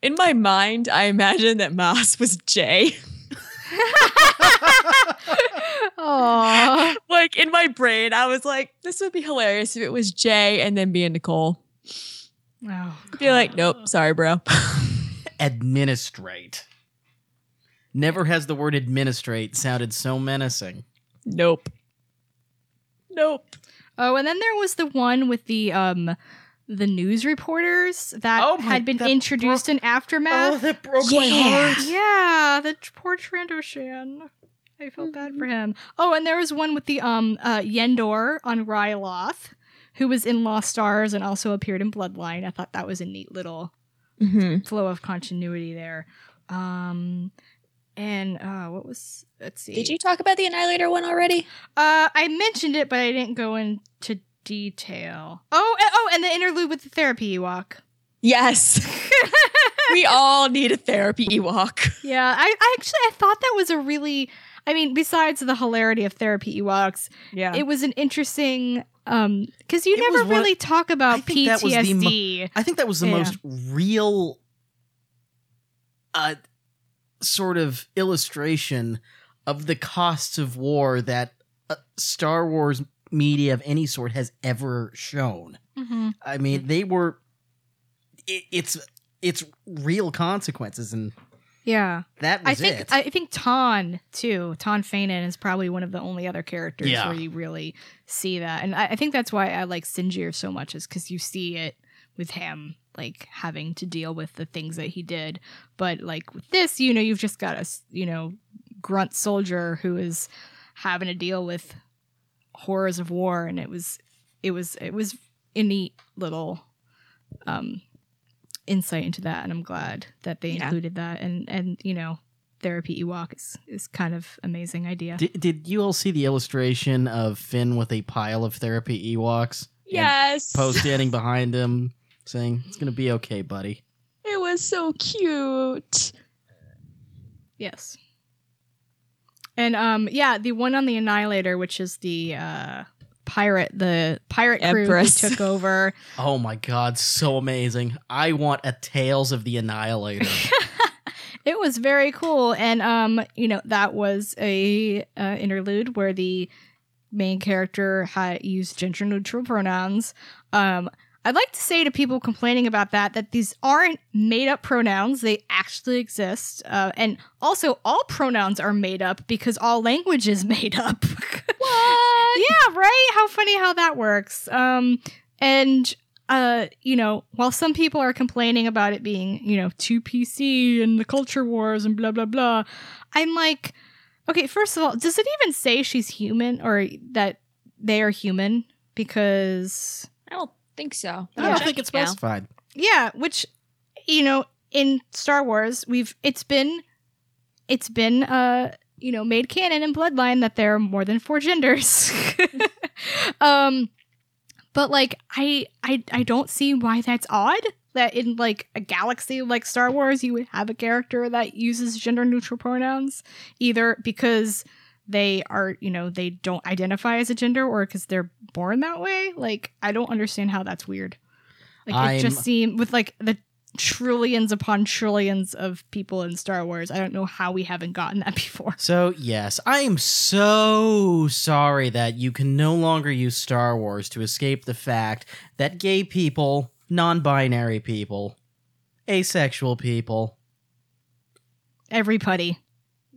In my mind, I imagine that Mas was Jay. Like in my brain, I was like, this would be hilarious if it was Jay and then me and Nicole. Oh, be like, nope, sorry, bro. Administrate. Never has the word administrate sounded so menacing. Nope. Nope. Oh, and then there was the one with the um the news reporters that oh my, had been introduced bro- in Aftermath. Oh, that broke yeah. my heart. Yeah, the poor Trandoshan. I felt bad for him. Oh, and there was one with the um uh, Yendor on Ryloth, who was in Lost Stars and also appeared in Bloodline. I thought that was a neat little mm-hmm. flow of continuity there. Um, and uh, what was? Let's see. Did you talk about the Annihilator one already? Uh, I mentioned it, but I didn't go into detail. Oh, and, oh, and the interlude with the therapy Ewok. Yes. We all need a therapy Ewok. Yeah, I, I actually I thought that was a really. I mean, besides the hilarity of therapy Ewoks, yeah. it was an interesting um because you it never really what, talk about I think P T S D. Mo- I think that was the yeah. most real, uh, sort of illustration of the costs of war that uh, Star Wars media of any sort has ever shown. Mm-hmm. I mean, mm-hmm. they were it, it's it's real consequences and. Yeah, that was I think, it. I think Ton, too. Ton Fanin is probably one of the only other characters yeah. where you really see that. And I, I think that's why I like Sinjir so much is because you see it with him, like, having to deal with the things that he did. But, like, with this, you know, you've just got a, you know, grunt soldier who is having to deal with horrors of war. And it was, it was, it was a neat little... um insight into that, and I'm glad that they yeah. included that. And and you know, therapy Ewok is, is kind of amazing idea. Did, did you all see the illustration of Finn with a pile of therapy Ewoks? Yes. Poe standing behind him, saying it's gonna be okay, buddy. It was so cute. Yes. And um, yeah, the one on the Annihilator, which is the uh pirate the pirate crew who took over. Oh my God, so amazing. I want a Tales of the Annihilator. It was very cool. And um you know, that was a uh, interlude where the main character had used gender neutral pronouns. um I'd like to say to people complaining about that that these aren't made up pronouns. They actually exist. Uh, and also, all pronouns are made up because all language is made up. What? Yeah, right? How funny how that works. Um, and, uh, you know, while some people are complaining about it being, you know, too P C and the culture wars and blah, blah, blah, I'm like, okay, first of all, does it even say she's human or that they are human? Because... I don't think so. I don't yeah. think it's specified. Yeah, which, you know, in Star Wars, we've it's been it's been uh you know made canon in Bloodline that there are more than four genders. um, but like I I I don't see why that's odd. That in like a galaxy like Star Wars, you would have a character that uses gender neutral pronouns, either because they are, you know, they don't identify as a gender, or because they're born that way. Like, I don't understand how that's weird. Like, I'm... it just seems with like the trillions upon trillions of people in Star Wars, I don't know how we haven't gotten that before. So yes, I am so sorry that you can no longer use Star Wars to escape the fact that gay people, non-binary people, asexual people, everybody,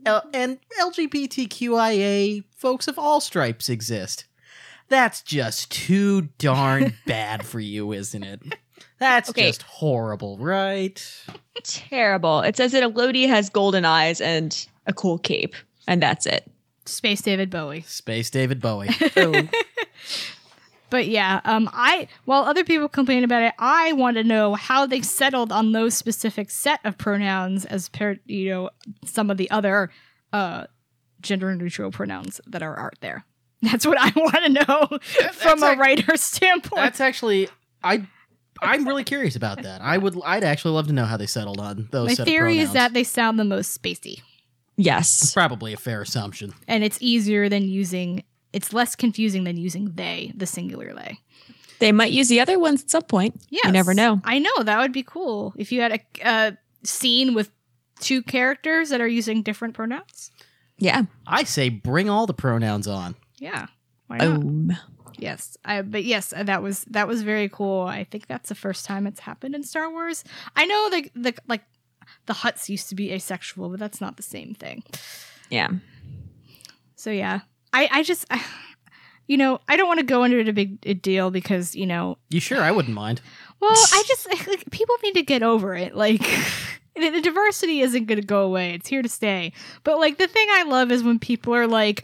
L- and L G B T Q I A folks of all stripes exist. That's just too darn bad for you, isn't it? That's okay. Just horrible, right? Terrible. It says that Elodie has golden eyes and a cool cape, and that's it. Space David Bowie. Space David Bowie. Oh. But yeah, um, I while other people complain about it, I want to know how they settled on those specific set of pronouns as per, you know, some of the other uh, gender neutral pronouns that are out there. That's what I want to know from a ac- writer's standpoint. That's actually I I'm really curious about that. I would I'd actually love to know how they settled on those. My set theory of pronouns. Is that they sound the most spacey. Yes, probably a fair assumption. And it's easier than using. It's less confusing than using they, the singular they. They might use the other ones at some point. Yes. You never know. I know. That would be cool if you had a uh, scene with two characters that are using different pronouns. Yeah. I say bring all the pronouns on. Yeah. Why not? Um. Yes. I, but yes, that was that was very cool. I think that's the first time it's happened in Star Wars. I know the, the like the Hutts used to be asexual, but that's not the same thing. Yeah. So, yeah. I, I just, I, you know, I don't want to go into it a big a deal because, you know. You sure? I wouldn't mind. Well, I just, like, people need to get over it. Like, the diversity isn't going to go away. It's here to stay. But, like, the thing I love is when people are like,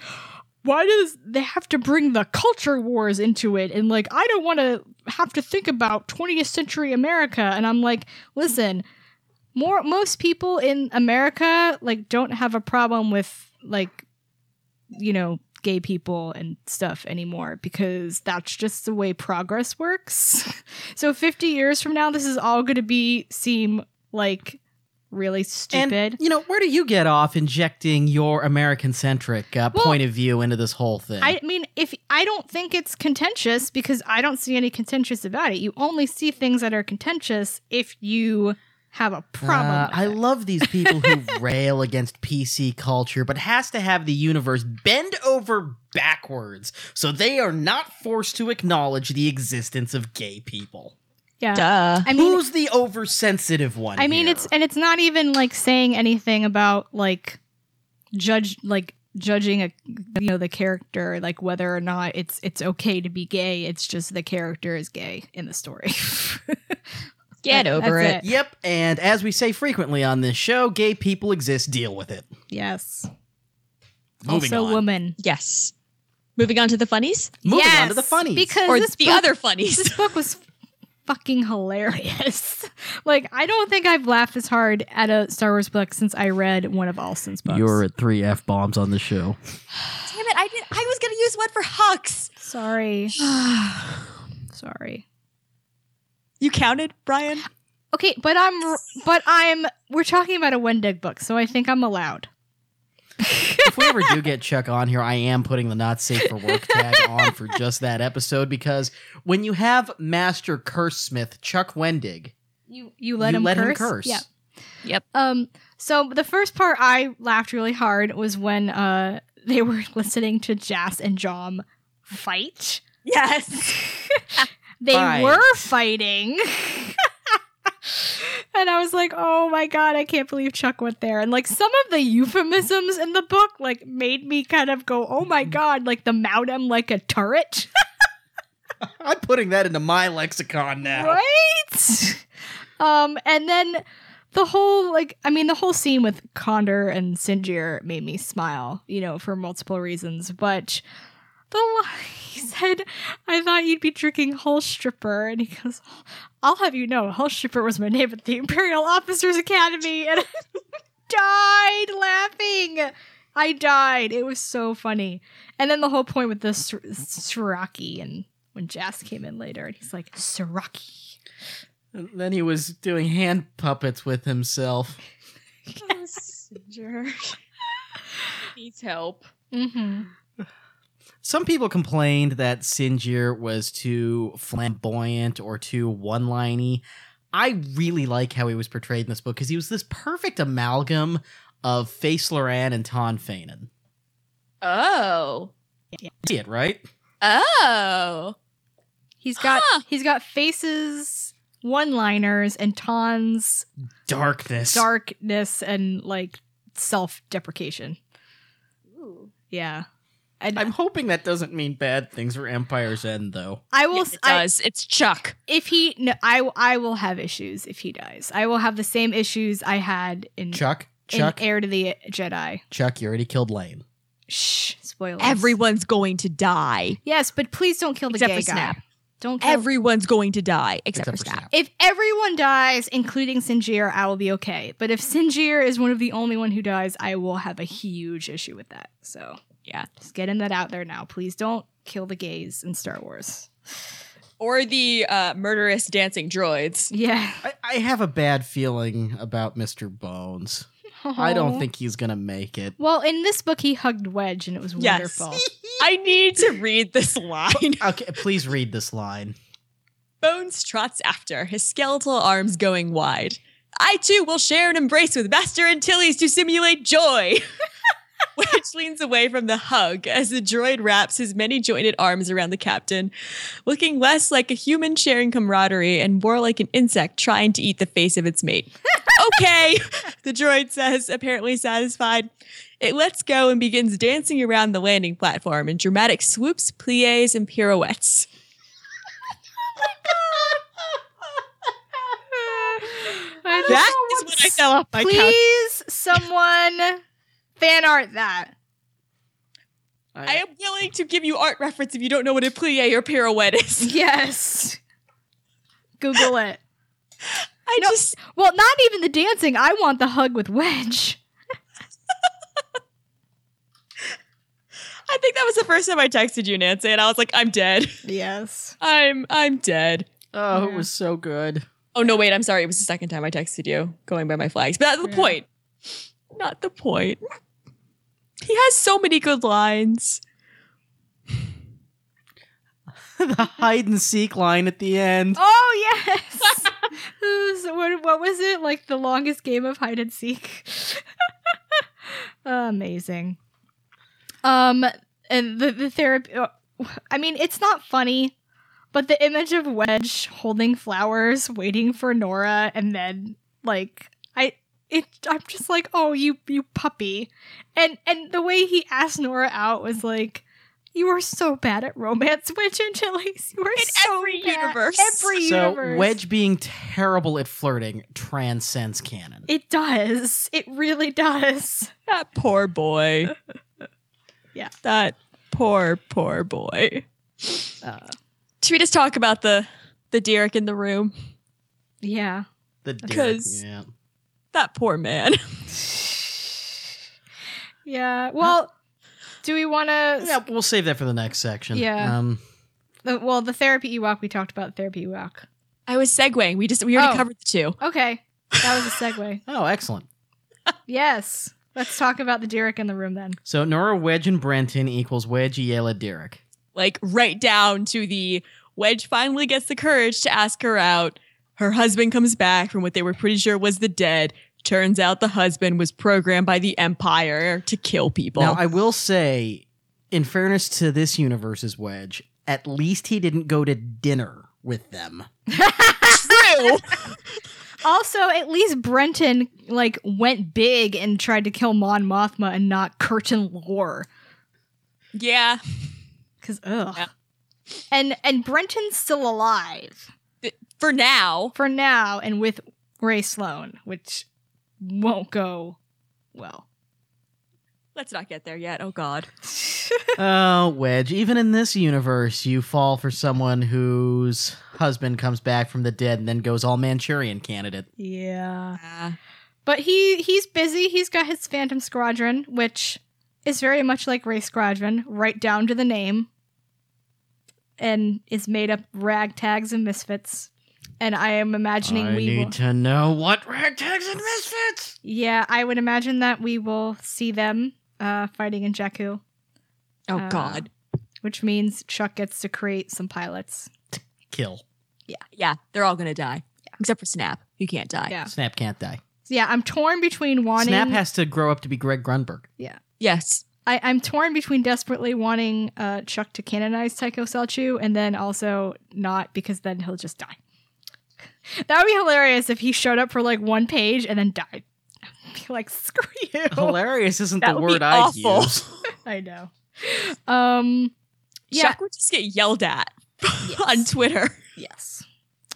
why does they have to bring the culture wars into it? And, like, I don't want to have to think about twentieth century America. And I'm like, listen, more most people in America, like, don't have a problem with, like, you know, gay people and stuff anymore because that's just the way progress works. So fifty years from now, this is all going to be seem like really stupid. And, you know, where do you get off injecting your American-centric uh, well, point of view into this whole thing? I mean, if I don't think it's contentious because I don't see any contentious about it. You only see things that are contentious if you have a problem. Uh, I love these people who rail against P C culture, but has to have the universe bend over backwards so they are not forced to acknowledge the existence of gay people. Yeah. Duh. I mean, who's the oversensitive one? I mean, here? it's and it's not even like saying anything about like judge like judging a you know the character, like whether or not it's it's okay to be gay. It's just the character is gay in the story. Get over it. it. Yep, and as we say frequently on this show, gay people exist. Deal with it. Yes. Moving also, on. Women. Yes. Moving on to the funnies. Moving yes, on to the funnies, because or this the book, other funnies. This book was fucking hilarious. Like, I don't think I've laughed this hard at a Star Wars book since I read one of Alston's books. You were at three F bombs on the show. Damn it! I did. I was gonna use one for Hux. Sorry. Sorry. You counted, Brian? Okay, but I'm, but I'm, we're talking about a Wendig book, so I think I'm allowed. If we ever do get Chuck on here, I am putting the not safe for work tag on for just that episode, because when you have Master Curse Smith, Chuck Wendig, you, you let, you him, let curse? him curse. Yeah. Yep. Um. So the first part I laughed really hard was when uh they were listening to Jas and Jom fight. Yes. They Fight. were fighting. And I was like, oh my God, I can't believe Chuck went there. And like some of the euphemisms in the book like made me kind of go, oh my God, like the mount him like a turret. I'm putting that into my lexicon now. Right? um, and then the whole like, I mean, the whole scene with Condor and Sinjir made me smile, you know, for multiple reasons. But the line he said, I thought you'd be drinking Hullstripper. And he goes, I'll have you know, Hullstripper was my name at the Imperial Officers Academy. And I died laughing. I died. It was so funny. And then the whole point with the Siraki, and when Jas came in later, and he's like, Siraki. And then he was doing hand puppets with himself. Yes. Oh, jerk. Needs help. Mm-hmm. Some people complained that Sinjir was too flamboyant or too one-liney. I really like how he was portrayed in this book because he was this perfect amalgam of Face Loran and Ton Fanon. Oh. Yeah. See it, right? Oh. He's got huh. he's got faces, one-liners, and Ton's darkness. Darkness and like self-deprecation. Ooh. Yeah. And I'm hoping that doesn't mean bad things for Empire's End, though. I will. Yes, it I, does. It's Chuck. If he, no, I, I will have issues if he dies. I will have the same issues I had in Chuck. In Chuck, Heir to the Jedi. Chuck, you already killed Lane. Shh. Spoilers. Everyone's going to die. Yes, but please don't kill the except gay for Snap. Guy. Don't. Kill Everyone's going to die except, except for Snap. Snap. If everyone dies, including Sinjir, I will be okay. But if Sinjir is one of the only one who dies, I will have a huge issue with that. So. Yeah, just getting that out there now. Please don't kill the gays in Star Wars. Or the uh, murderous dancing droids. Yeah. I, I have a bad feeling about Mister Bones. Aww. I don't think he's going to make it. Well, in this book, he hugged Wedge, and it was yes. wonderful. I need to read this line. Okay, please read this line. Bones trots after, his skeletal arms going wide. I, too, will share an embrace with Master Antilles to simulate joy. Wedge leans away from the hug as the droid wraps his many jointed arms around the captain, looking less like a human sharing camaraderie and more like an insect trying to eat the face of its mate. Okay, the droid says, apparently satisfied. It lets go and begins dancing around the landing platform in dramatic swoops, plies, and pirouettes. That is what I fell off my couch. Please, someone... fan art that. I, I am willing to give you art reference if you don't know what a plie or pirouette is. Yes. Google it. I no, just... Well, not even the dancing. I want the hug with Wedge. I think that was the first time I texted you, Nancy, and I was like, I'm dead. Yes. I'm I'm dead. Oh, yeah. It was so good. Oh, no, wait. I'm sorry. It was the second time I texted you, going by my flags. But that's yeah. the point. Not the point. He has so many good lines. The hide and seek line at the end. Oh, yes. what, what was it? Like the longest game of hide and seek. Amazing. Um, and the, the therapy, I mean, it's not funny, but the image of Wedge holding flowers, waiting for Nora, and then like, I, It, I'm just like, oh, you you puppy. And and the way he asked Nora out was like, you are so bad at romance, Wedge Antilles. You are in so every bad. Universe. Every so universe. So Wedge being terrible at flirting transcends canon. It does. It really does. That poor boy. Yeah. That poor, poor boy. Uh, Should we just talk about the, the Derek in the room? Yeah. The Derek, yeah. That poor man. Yeah. Well, do we want to? Yeah, we'll save that for the next section. Yeah. Um, the, well, the therapy Ewok we talked about. Therapy Ewok. I was segueing. We just we already oh. covered the two. Okay, that was a segue. Oh, excellent. Yes. Let's talk about the Derek in the room then. So Nora, Wedge, and Brenton equals Wedge, Yela, Derek. Like right down to the Wedge finally gets the courage to ask her out. Her husband comes back from what they were pretty sure was the dead. Turns out the husband was programmed by the Empire to kill people. Now, I will say, in fairness to this universe's Wedge, at least he didn't go to dinner with them. True. Also, at least Brenton, like, went big and tried to kill Mon Mothma and not Curtin Lore. Yeah. Because, ugh. Yeah. And, and Brenton's still alive. For now. For now, and with Rae Sloane, which won't go well. Let's not get there yet. Oh, God. Oh, Wedge, even in this universe, you fall for someone whose husband comes back from the dead and then goes all Manchurian Candidate. Yeah. Uh, but he he's busy. He's got his Phantom Squadron, which is very much like Rae Squadron, right down to the name, and is made up ragtags and misfits. And I am imagining I we need will... to know what ragtags and misfits. Yeah, I would imagine that we will see them uh, fighting in Jakku. Oh, uh, God. Which means Chuck gets to create some pilots. Kill. Yeah. Yeah. They're all going to die. Yeah. Except for Snap. Who can't die. Yeah. Snap can't die. Yeah. I'm torn between wanting. Snap has to grow up to be Greg Grunberg. Yeah. Yes. I, I'm torn between desperately wanting uh, Chuck to canonize Tycho Selchu and then also not, because then he'll just die. That would be hilarious if he showed up for like one page and then died. I'd be like, screw you. Hilarious isn't that the word I awful. use. I know. Um, yeah. Chuck would just get yelled at yes. on Twitter. Yes.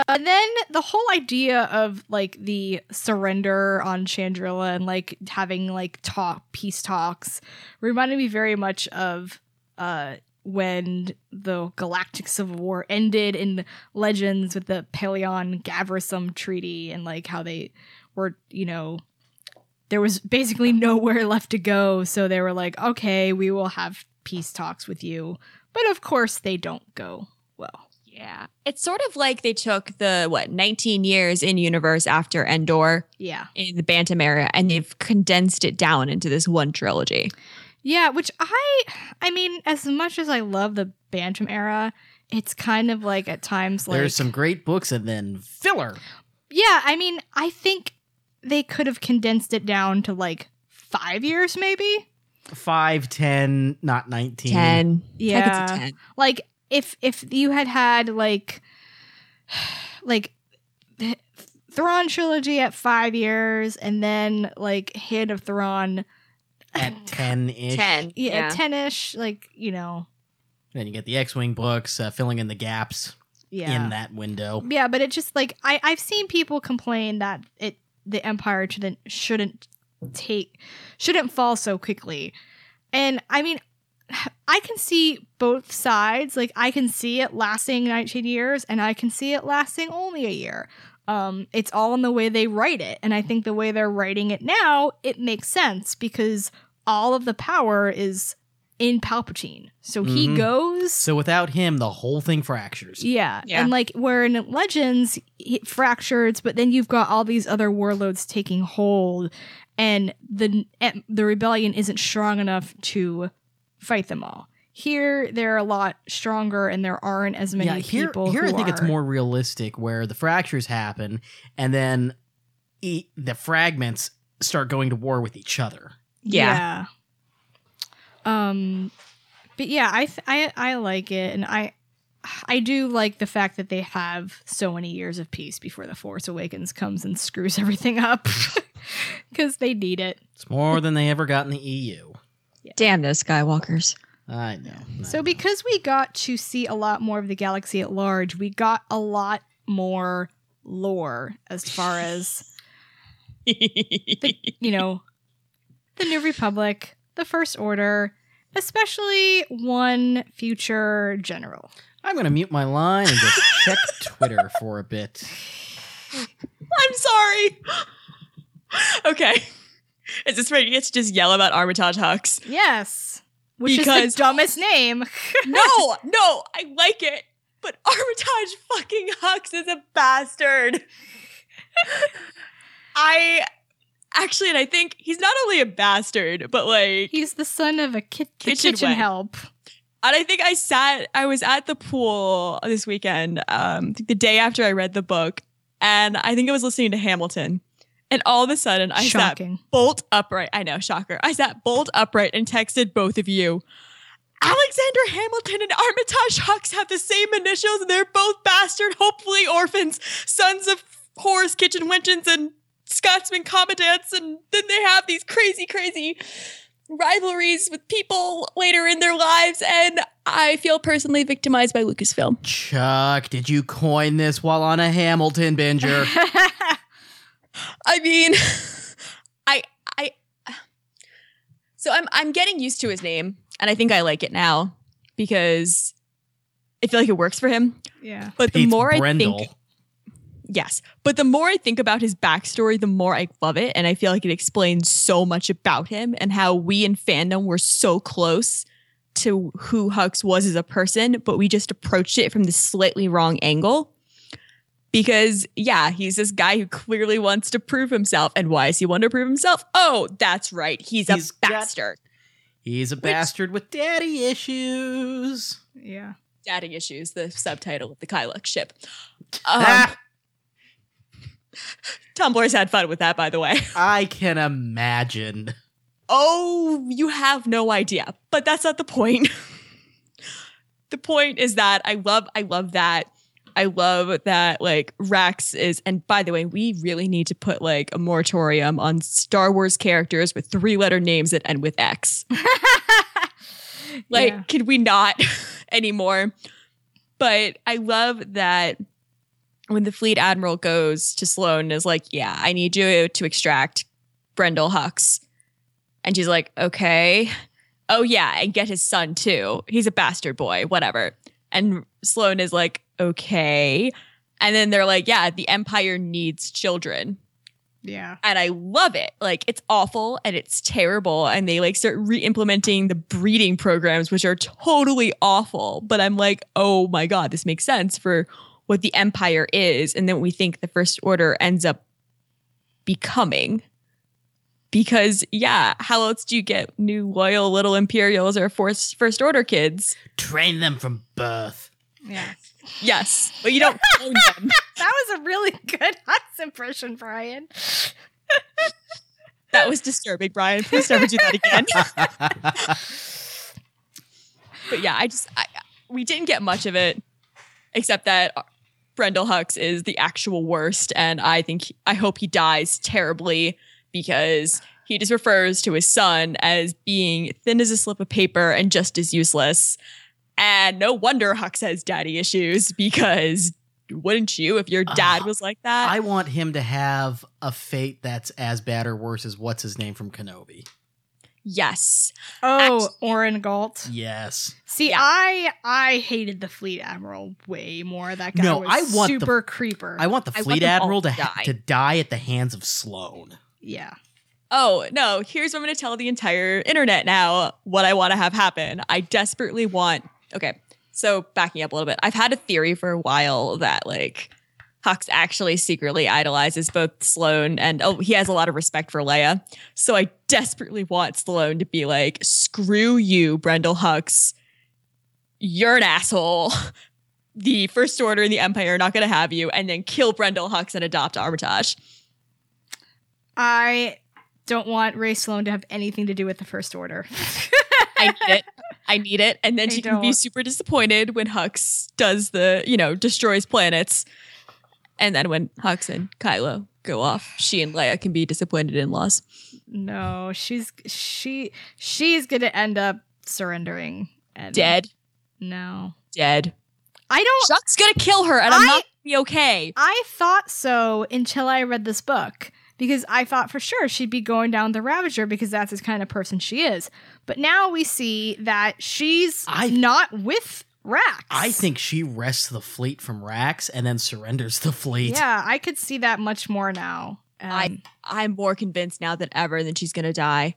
Uh, and then the whole idea of like the surrender on Chandrila and like having like talk peace talks reminded me very much of uh, when the Galactic Civil War ended in Legends with the Paleon-Gaversum Treaty, and like how they were, you know, there was basically nowhere left to go, so they were like, okay, we will have peace talks with you. But of course they don't go well. Yeah. It's sort of like they took the, what, nineteen years in universe after Endor yeah. in the Bantam era, and they've condensed it down into this one trilogy. Yeah, which I, I mean, as much as I love the Bantam era, it's kind of like at times like... There's some great books and then filler. Yeah, I mean, I think... they could have condensed it down to like five years, maybe five, ten, not nineteen. Ten, yeah. I could see ten. Like if if you had had like like Thrawn trilogy at five years, and then like Hid of Thrawn at ten ish, ten, yeah, yeah. ten ish. Like, you know. Then you get the X-Wing books uh, filling in the gaps yeah. in that window. Yeah, but it just like I I've seen people complain that it. The Empire shouldn't shouldn't take shouldn't fall so quickly, and I mean, I can see both sides. Like I can see it lasting nineteen years, and I can see it lasting only a year. Um, it's all in the way they write it, and I think the way they're writing it now, it makes sense because all of the power is in Palpatine, so mm-hmm. he goes. So without him, the whole thing fractures. Yeah, yeah. And like where in Legends it fractures, but then you've got all these other warlords taking hold, and the the rebellion isn't strong enough to fight them all. Here, they're a lot stronger, and there aren't as many yeah, here, people. Here, who I think are. It's more realistic, where the fractures happen, and then e- the fragments start going to war with each other. Yeah. yeah. Um, but yeah, I, th- I, I like it. And I, I do like the fact that they have so many years of peace before the Force Awakens comes and screws everything up because they need it. It's more than they ever got in the E U. Yeah. Damn those Skywalkers. I know. I so know. Because we got to see a lot more of the galaxy at large, we got a lot more lore as far as, the, you know, the New Republic. The First Order, especially one future general. I'm going to mute my line and just check Twitter for a bit. I'm sorry. Okay. Is this where you get to just yell about Armitage Hux? Yes. Which because is the dumbest name. no, no, I like it. But Armitage fucking Hux is a bastard. I... Actually, and I think he's not only a bastard, but like... He's the son of a ki- kitchen, kitchen help. And I think I sat... I was at the pool this weekend, um, the day after I read the book, and I think I was listening to Hamilton. And all of a sudden, I Shocking. sat bolt upright. I know, shocker. I sat bolt upright and texted both of you, Alexander Hamilton and Armitage Hux have the same initials, and they're both bastard, hopefully orphans, sons of whores, kitchen wenches, and... Scotsman commandants, and then they have these crazy, crazy rivalries with people later in their lives, and I feel personally victimized by Lucasfilm. Chuck, did you coin this while on a Hamilton binger? I mean, I, I, So I'm I'm getting used to his name, and I think I like it now because I feel like it works for him. Yeah. But the Pete more Brendel. I think, yes, but the more I think about his backstory, the more I love it, and I feel like it explains so much about him and how we in fandom were so close to who Hux was as a person, but we just approached it from the slightly wrong angle. Because, yeah, he's this guy who clearly wants to prove himself. And why does he want to prove himself? Oh, that's right. He's, he's a bastard. Got, he's a Which, bastard with daddy issues. Yeah. Daddy issues, the subtitle of the Kylux ship. Um, ah. Tumblr's had fun with that, by the way. I can imagine. Oh, you have no idea. But that's not the point. The point is that I love, I love that. I love that, like, Rax is, and by the way, we really need to put, like, a moratorium on Star Wars characters with three-letter names that end with X. Like, yeah. Could we not anymore? But I love that when the fleet admiral goes to Sloane and is like, yeah, I need you to extract Brendel Hux. And she's like, okay. Oh, yeah, and get his son, too. He's a bastard boy, whatever. And Sloane is like, okay. And then they're like, yeah, the Empire needs children. Yeah. And I love it. Like, it's awful and it's terrible. And they, like, start re-implementing the breeding programs, which are totally awful. But I'm like, oh my God, this makes sense for what the Empire is. And then we think the First Order ends up becoming. Because, yeah, how else do you get new loyal little Imperials or First, first Order kids? Train them from birth. Yeah. Yes, but you don't own them. That was a really good Hux impression, Brian. That was disturbing, Brian. Please never do that again. But yeah, I just, I, we didn't get much of it, except that Brendel Hux is the actual worst, and I think, he, I hope he dies terribly, because he just refers to his son as being thin as a slip of paper and just as useless. And no wonder Hux has daddy issues, because wouldn't you if your dad uh, was like that? I want him to have a fate that's as bad or worse as what's-his-name from Kenobi. Yes. Oh, Actually, Orin Galt. Yes. See, yeah. I I hated the Fleet Admiral way more. That guy no, was I want super the, creeper. I want the I Fleet want Admiral to, to, die. to die at the hands of Sloane. Yeah. Oh, no, here's what I'm going to tell the entire internet now what I want to have happen. I desperately want... Okay, so backing up a little bit, I've had a theory for a while that, like, Hux actually secretly idolizes both Sloane and, oh, he has a lot of respect for Leia. So I desperately want Sloane to be like, screw you, Brendel Hux. You're an asshole. The First Order and the Empire are not going to have you. And then kill Brendel Hux and adopt Armitage. I don't want Rae Sloane to have anything to do with the First Order. I need it. I need it. And then I she don't. can be super disappointed when Hux does the, you know, destroys planets. And then when Hux and Kylo go off, she and Leia can be disappointed in loss. No, she's she she's going to end up surrendering. And Dead. No. Dead. I don't. Chuck's going to kill her and I, I'm not going to be okay. I thought so until I read this book. Because I thought for sure she'd be going down the Ravager because that's the kind of person she is. But now we see that she's I, not with Rax. I think she wrests the fleet from Rax and then surrenders the fleet. Yeah, I could see that much more now. Um, I, I'm more convinced now than ever that she's going to die.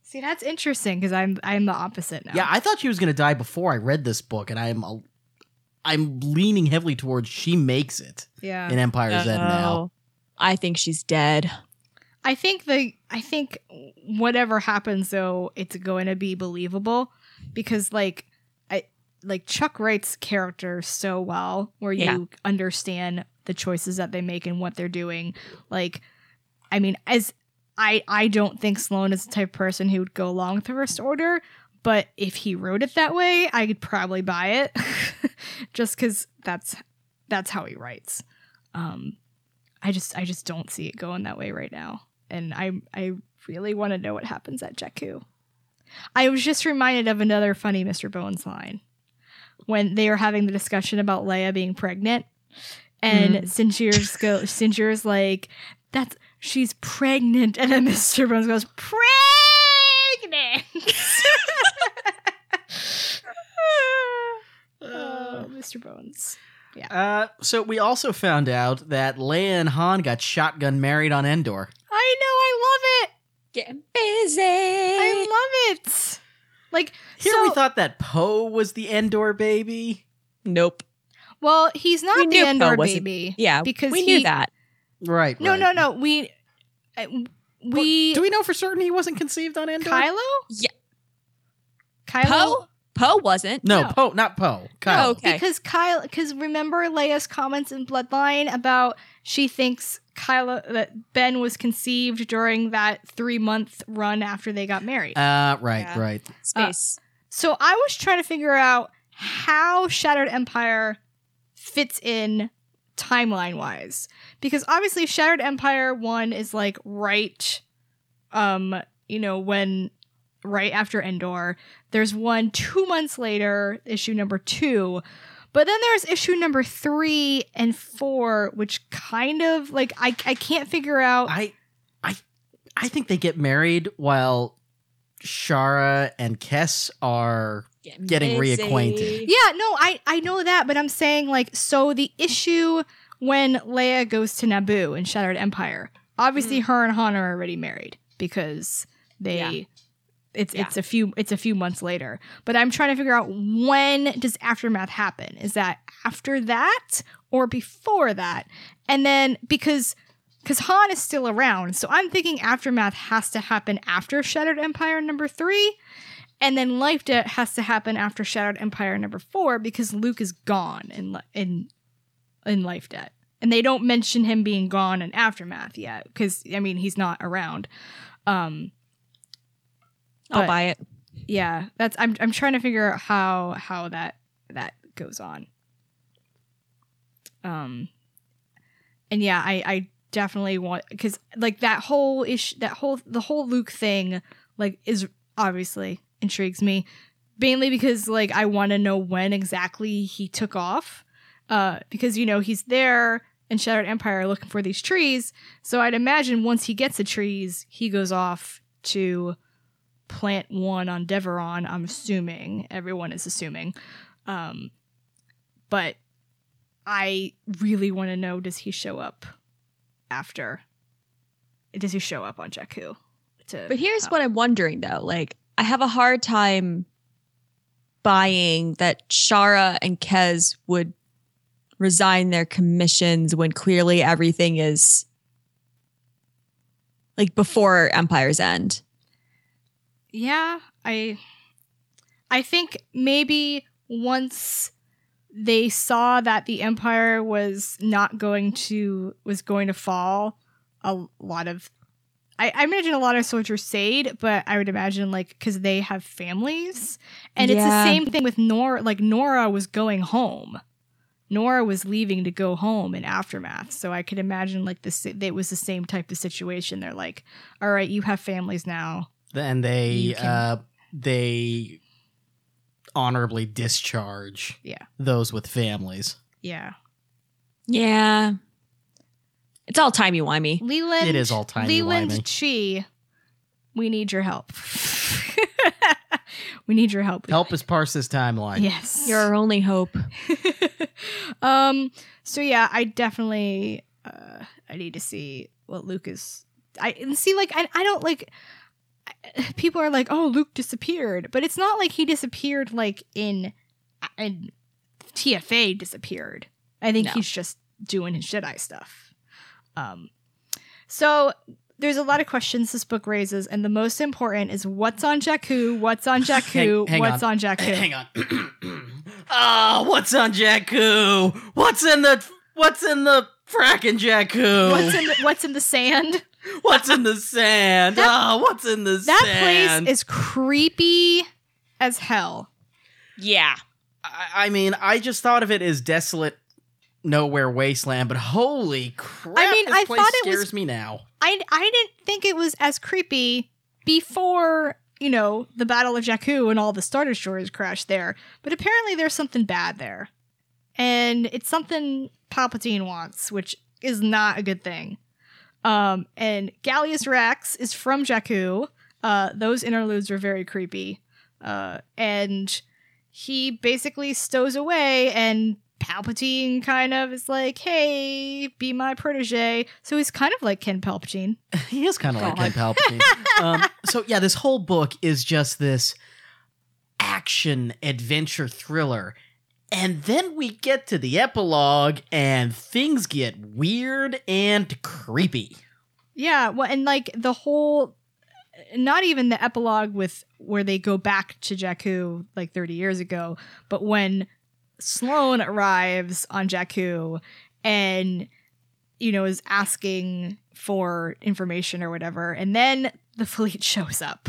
See, that's interesting because I'm I'm the opposite now. Yeah, I thought she was going to die before I read this book, and I'm a, I'm leaning heavily towards she makes it yeah. in Empire's End now. I think she's dead. I think the I think whatever happens though, it's going to be believable because like I like Chuck writes characters so well, where yeah. you understand the choices that they make and what they're doing. Like, I mean, as I I don't think Sloane is the type of person who would go along with the First Order, but if he wrote it that way, I could probably buy it, just because that's that's how he writes. Um, I just I just don't see it going that way right now. And I I really want to know what happens at Jakku. I was just reminded of another funny Mister Bones line when they are having the discussion about Leia being pregnant. And mm. Sinjeer's go Sinjeer's like, that's she's pregnant. And then Mister Bones goes, pregnant. friends. uh, Mister Bones. Yeah. Uh, so we also found out that Leia and Han got shotgun married on Endor. I know. I love it. Getting busy. I love it. Like here, so, we thought that Poe was the Endor baby. Nope. Well, he's not we the Endor baby. Yeah, because we he, knew that. Right. No, right. no, no. We uh, we well, do we know for certain he wasn't conceived on Endor? Kylo? Yeah. Kylo. Poe? Poe wasn't. No, no. Poe, not Poe. Kylo. No, okay. Because Kylo. Because remember Leia's comments in Bloodline about she thinks Kylo that Ben was conceived during that three month run after they got married. Uh right, yeah. right. Space. Uh, so I was trying to figure out how Shattered Empire fits in timeline wise, because obviously Shattered Empire one is like right, um, you know when right after Endor. There's one two months later, issue number two. But then there's issue number three and four, which kind of like I I can't figure out. I I I think they get married while Shara and Kes are get getting busy. reacquainted. Yeah, no, I I know that, but I'm saying like so the issue when Leia goes to Naboo in Shattered Empire, obviously mm. her and Han are already married because they. Yeah. It's yeah. it's a few it's a few months later, but I'm trying to figure out when does Aftermath happen? Is that after that or before that? And then because because Han is still around, so I'm thinking Aftermath has to happen after Shattered Empire number three, and then Life Debt has to happen after Shattered Empire number four because Luke is gone in in in Life Debt, and they don't mention him being gone in Aftermath yet because I mean he's not around. Um, But, I'll buy it. Yeah, that's. I'm. I'm trying to figure out how how that that goes on. Um, and yeah, I I definitely want because like that whole ish that whole the whole Luke thing like is obviously intrigues me, mainly because like I want to know when exactly he took off, uh, because you know he's there in Shattered Empire looking for these trees, so I'd imagine once he gets the trees, he goes off to. Plant one on Deveron, I'm assuming. Everyone is assuming. Um, but I really want to know, does he show up after? Does he show up on Jakku? To, but here's uh, what I'm wondering, though. Like, I have a hard time buying that Shara and Kes would resign their commissions when clearly everything is, like, before Empire's End. Yeah, I I think maybe once they saw that the Empire was not going to was going to fall, a lot of I, I imagine a lot of soldiers stayed, but I would imagine like because they have families. And yeah. It's the same thing with Nora, like Nora was going home. Nora was leaving to go home in Aftermath. So I could imagine like this it was the same type of situation. They're like, all right, you have families now. And they uh, they honorably discharge yeah. those with families. Yeah. Yeah. It's all timey-wimey. Leland, it is all timey-wimey. Leland Chi, we need your help. we need your help. Help us parse this timeline. Yes. You're our only hope. um. So, yeah, I definitely uh, I need to see what Luke is... I and see, like, I, I don't, like... People are like, oh, Luke disappeared. But it's not like he disappeared like in, in T F A disappeared. I think no. he's just doing his Jedi stuff. Um, so there's a lot of questions this book raises. And the most important is what's on Jakku? What's on Jakku? hang, hang what's on, on Jakku? Hang on. Ah, oh, what's on Jakku? What's in the, what's in the fracking Jakku? What's in the, what's in the sand? What's in the sand? That, oh, what's in the that sand? That place is creepy as hell. Yeah. I, I mean, I just thought of it as desolate nowhere wasteland, but holy crap, I mean, this I place thought it scares was, me now. I, I didn't think it was as creepy before, you know, the Battle of Jakku and all the Star Destroyers crashed there, but apparently there's something bad there. And it's something Palpatine wants, which is not a good thing. Um, and Gallius Rex is from Jakku. Uh, those interludes were very creepy. Uh, and he basically stows away, and Palpatine kind of is like, hey, be my protege. So he's kind of like Ken Palpatine. He is kind of God. like Ken Palpatine. um, so yeah, this whole book is just this action adventure thriller. And then we get to the epilogue and things get weird and creepy. Yeah, well, and like the whole, not even the epilogue with where they go back to Jakku like thirty years ago, but when Sloane arrives on Jakku and, you know, is asking for information or whatever, and then the fleet shows up.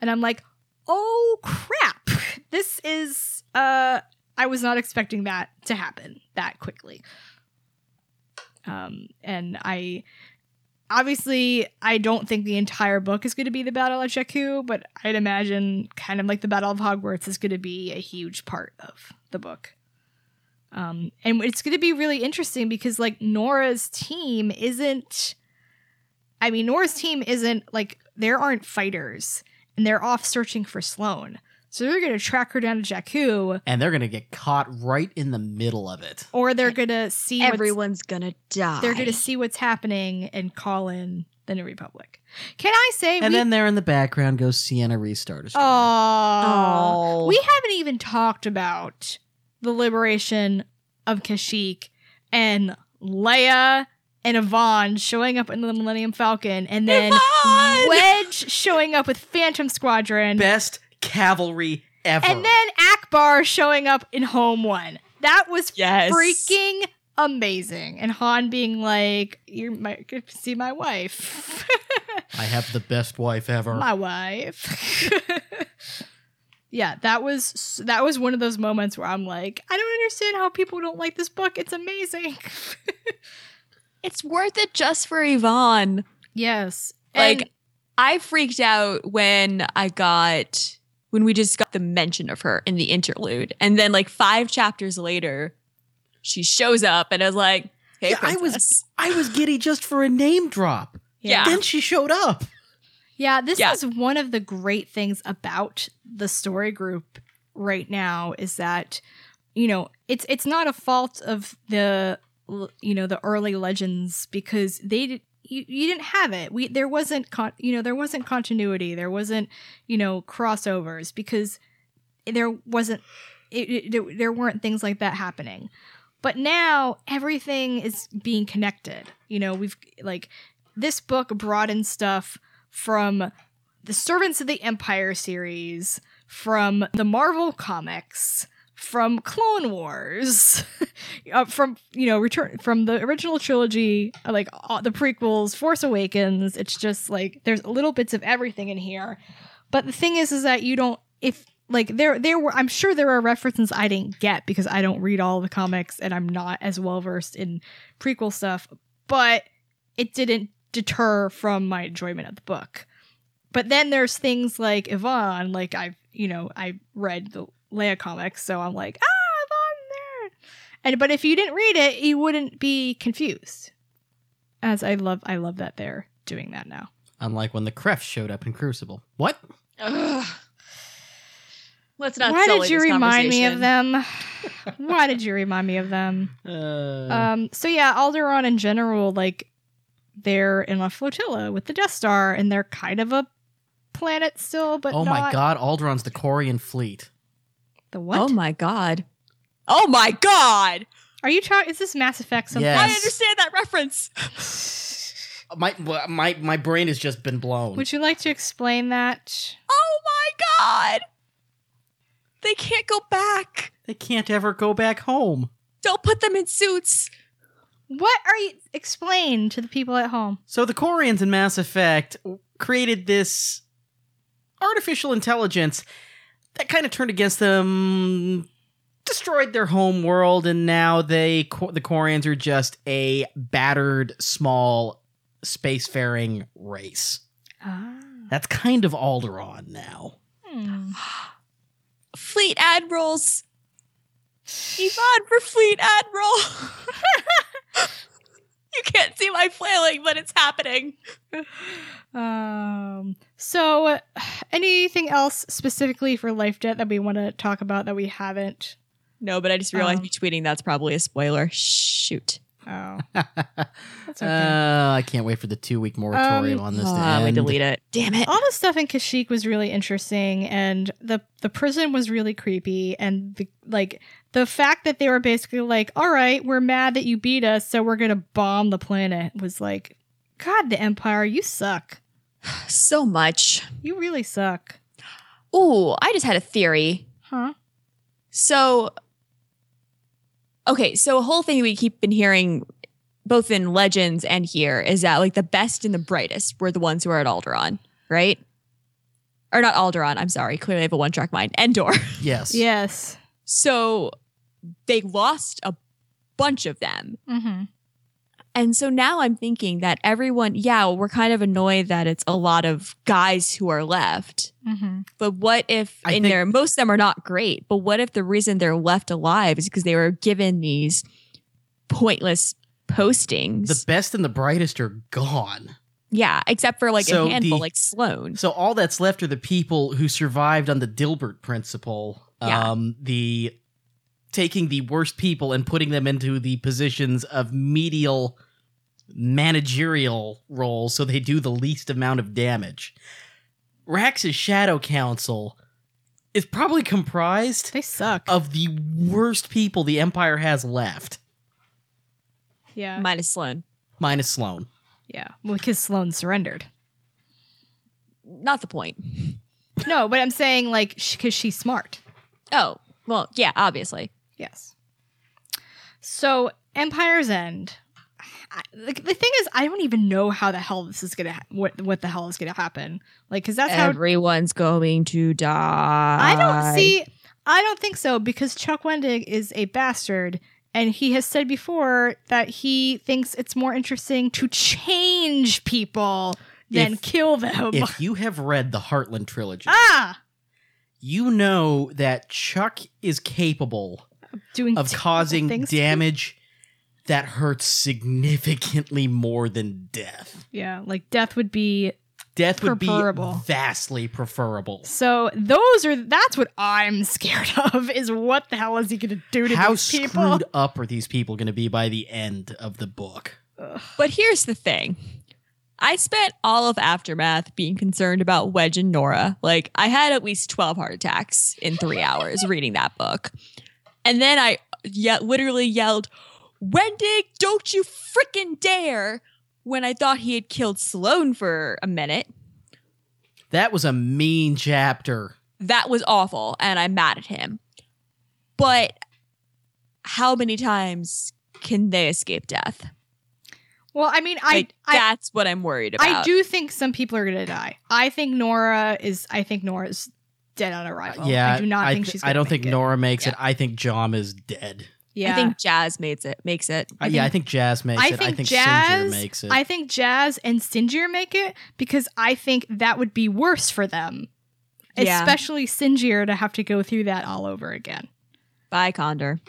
And I'm like, oh, crap. This is, uh, I was not expecting that to happen that quickly. Um, and I, obviously, I don't think the entire book is going to be the Battle at Jakku, but I'd imagine kind of like the Battle of Hogwarts is going to be a huge part of the book. Um, and it's going to be really interesting because like Nora's team isn't, I mean, Nora's team isn't like, there aren't fighters and they're off searching for Sloane. So they're going to track her down to Jakku. And they're going to get caught right in the middle of it. Or they're going to see everyone's going to die. They're going to see what's happening and call in the New Republic. Can I say? And we, then there in the background goes Sienna Rees, Star Destroyer. Oh, we haven't even talked about the liberation of Kashyyyk and Leia and Yvonne showing up in the Millennium Falcon, and then Yvonne! Wedge showing up with Phantom Squadron. Best cavalry ever. And then Akbar showing up in Home One. That was yes. freaking amazing. And Han being like, you might get to see my wife. I have the best wife ever. My wife. Yeah, that was that was one of those moments where I'm like, I don't understand how people don't like this book. It's amazing. It's worth it just for Yvonne. Yes. Like, and- I freaked out when I got, when we just got the mention of her in the interlude. And then like five chapters later, she shows up and I was like, hey, yeah, I was I was giddy just for a name drop. Yeah. Then she showed up. Yeah, this yeah. is one of the great things about the story group right now is that, you know, it's it's not a fault of the, you know, the early legends because they did. You, you didn't have it. We there wasn't con- you know there wasn't continuity. There wasn't you know crossovers because there wasn't it, it, there weren't things like that happening. But now everything is being connected. You know we've like this book brought in stuff from the Servants of the Empire series, from the Marvel comics, from Clone Wars, uh, from you know return from the original trilogy, like uh, the prequels, Force Awakens. It's just like there's little bits of everything in here. But the thing is, is that you don't if like there there were I'm sure there are references I didn't get because I don't read all the comics and I'm not as well versed in prequel stuff. But it didn't deter from my enjoyment of the book. But then there's things like Yvonne, like I've you know I read the Leia comics, so I'm like, ah, I'm there. And but if you didn't read it, you wouldn't be confused. As I love, I love that they're doing that now. Unlike when the Kreft showed up in Crucible. What? Ugh. Let's not. Why did you remind me of them? Why did you remind me of them? Uh... Um. So yeah, Alderaan in general, like they're in a flotilla with the Death Star, and they're kind of a planet still, but oh my not... god, Alderaan's the Corian fleet. The what? Oh my god! Oh my god! Are you trying? Is this Mass Effect? Something? Yes. I understand that reference. my my my brain has just been blown. Would you like to explain that? Oh my god! They can't go back. They can't ever go back home. Don't put them in suits. What are you? Explain to the people at home. So the Corians in Mass Effect created this artificial intelligence that kind of turned against them, destroyed their home world, and now they the Corians are just a battered, small, spacefaring race. Ah. That's kind of Alderaan now. Hmm. Fleet admirals. Yvonne for fleet admiral. You can't see my flailing, but it's happening. Um, So anything else specifically for Life Debt that we want to talk about that we haven't? No, but I just realized um, me tweeting that's probably a spoiler. Shoot. Oh. That's okay. Uh, I can't wait for the two-week moratorium um, on this oh, to end. We delete it. Damn it. All the stuff in Kashyyyk was really interesting, and the the prison was really creepy, and the, like the fact that they were basically like, all right, we're mad that you beat us, so we're going to bomb the planet, was like, God, the Empire, you suck. So much. You really suck. Ooh, I just had a theory. Huh? So, okay, so a whole thing we keep been hearing both in Legends and here is that like the best and the brightest were the ones who are at Alderaan, right? Or not Alderaan, I'm sorry. Clearly I have a one-track mind. Endor. Yes. Yes. So they lost a bunch of them. Mm-hmm. And so now I'm thinking that everyone, yeah, we're kind of annoyed that it's a lot of guys who are left. Mm-hmm. But what if I in think- there, most of them are not great, but what if the reason they're left alive is because they were given these pointless postings? The best and the brightest are gone. Yeah, except for like so a handful, the, like Sloane. So all that's left are the people who survived on the Dilbert principle, yeah. um, the... taking the worst people and putting them into the positions of medial managerial roles so they do the least amount of damage. Rax's Shadow Council is probably comprised they suck. of the worst people the Empire has left. Yeah. Minus Sloane. Minus Sloane. Yeah. Well, because Sloane surrendered. Not the point. No, but I'm saying, like, because she's smart. Oh, well, yeah, obviously. Yes. So, Empire's End. I, the, the thing is, I don't even know how the hell this is gonna ha- what what the hell is gonna happen. Like, because that's how everyone's going to die. I don't see. I don't think so, because Chuck Wendig is a bastard, and he has said before that he thinks it's more interesting to change people than if, kill them. If you have read the Heartland trilogy, ah. you know that Chuck is capable Doing of causing damage that hurts significantly more than death. Yeah, like death would be death preferable. would be vastly preferable. So those are that's what I'm scared of is what the hell is he going to do to How these people? How screwed up are these people going to be by the end of the book? Ugh. But here's the thing. I spent all of Aftermath being concerned about Wedge and Nora. Like, I had at least twelve heart attacks in three hours reading that book. And then I ye- literally yelled, Wendig, don't you frickin' dare, when I thought he had killed Sloane for a minute. That was a mean chapter. That was awful, and I'm mad at him. But how many times can they escape death? Well, I mean, I, like, I that's what I'm worried about. I do think some people are going to die. I think Nora is. I think Nora is dead on arrival. Uh, yeah, I do not I think th- she's. Gonna I don't think it. Nora makes yeah. it. I think Jom is dead. Yeah, I think Jazz makes it. Makes it. I think, uh, yeah, I think Jazz makes I it. Think I think Jazz, Sinjar makes it. I think Jazz and Sinjar make it because I think that would be worse for them, yeah. especially Sinjar, to have to go through that all over again. Bye, Condor.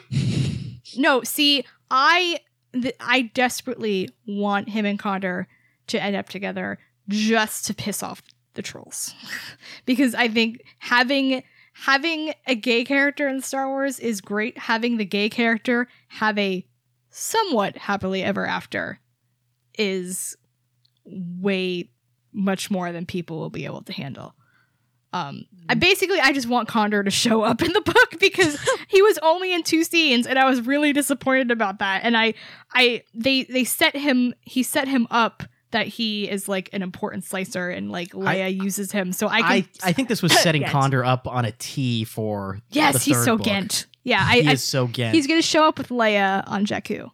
No, see, I. I desperately want him and Condor to end up together just to piss off the trolls. Because I think having having a gay character in Star Wars is great. Having the gay character have a somewhat happily ever after is way much more than people will be able to handle. Um, I basically, I just want Condor to show up in the book because he was only in two scenes, and I was really disappointed about that. And I, I, they, they set him, he set him up that he is like an important slicer, and like Leia I, uses him. So I, can, I, I think this was setting Condor up on a tee for yes, the third he's so book. Gent. Yeah, I, he I, is so Gent. He's gonna show up with Leia on Jakku.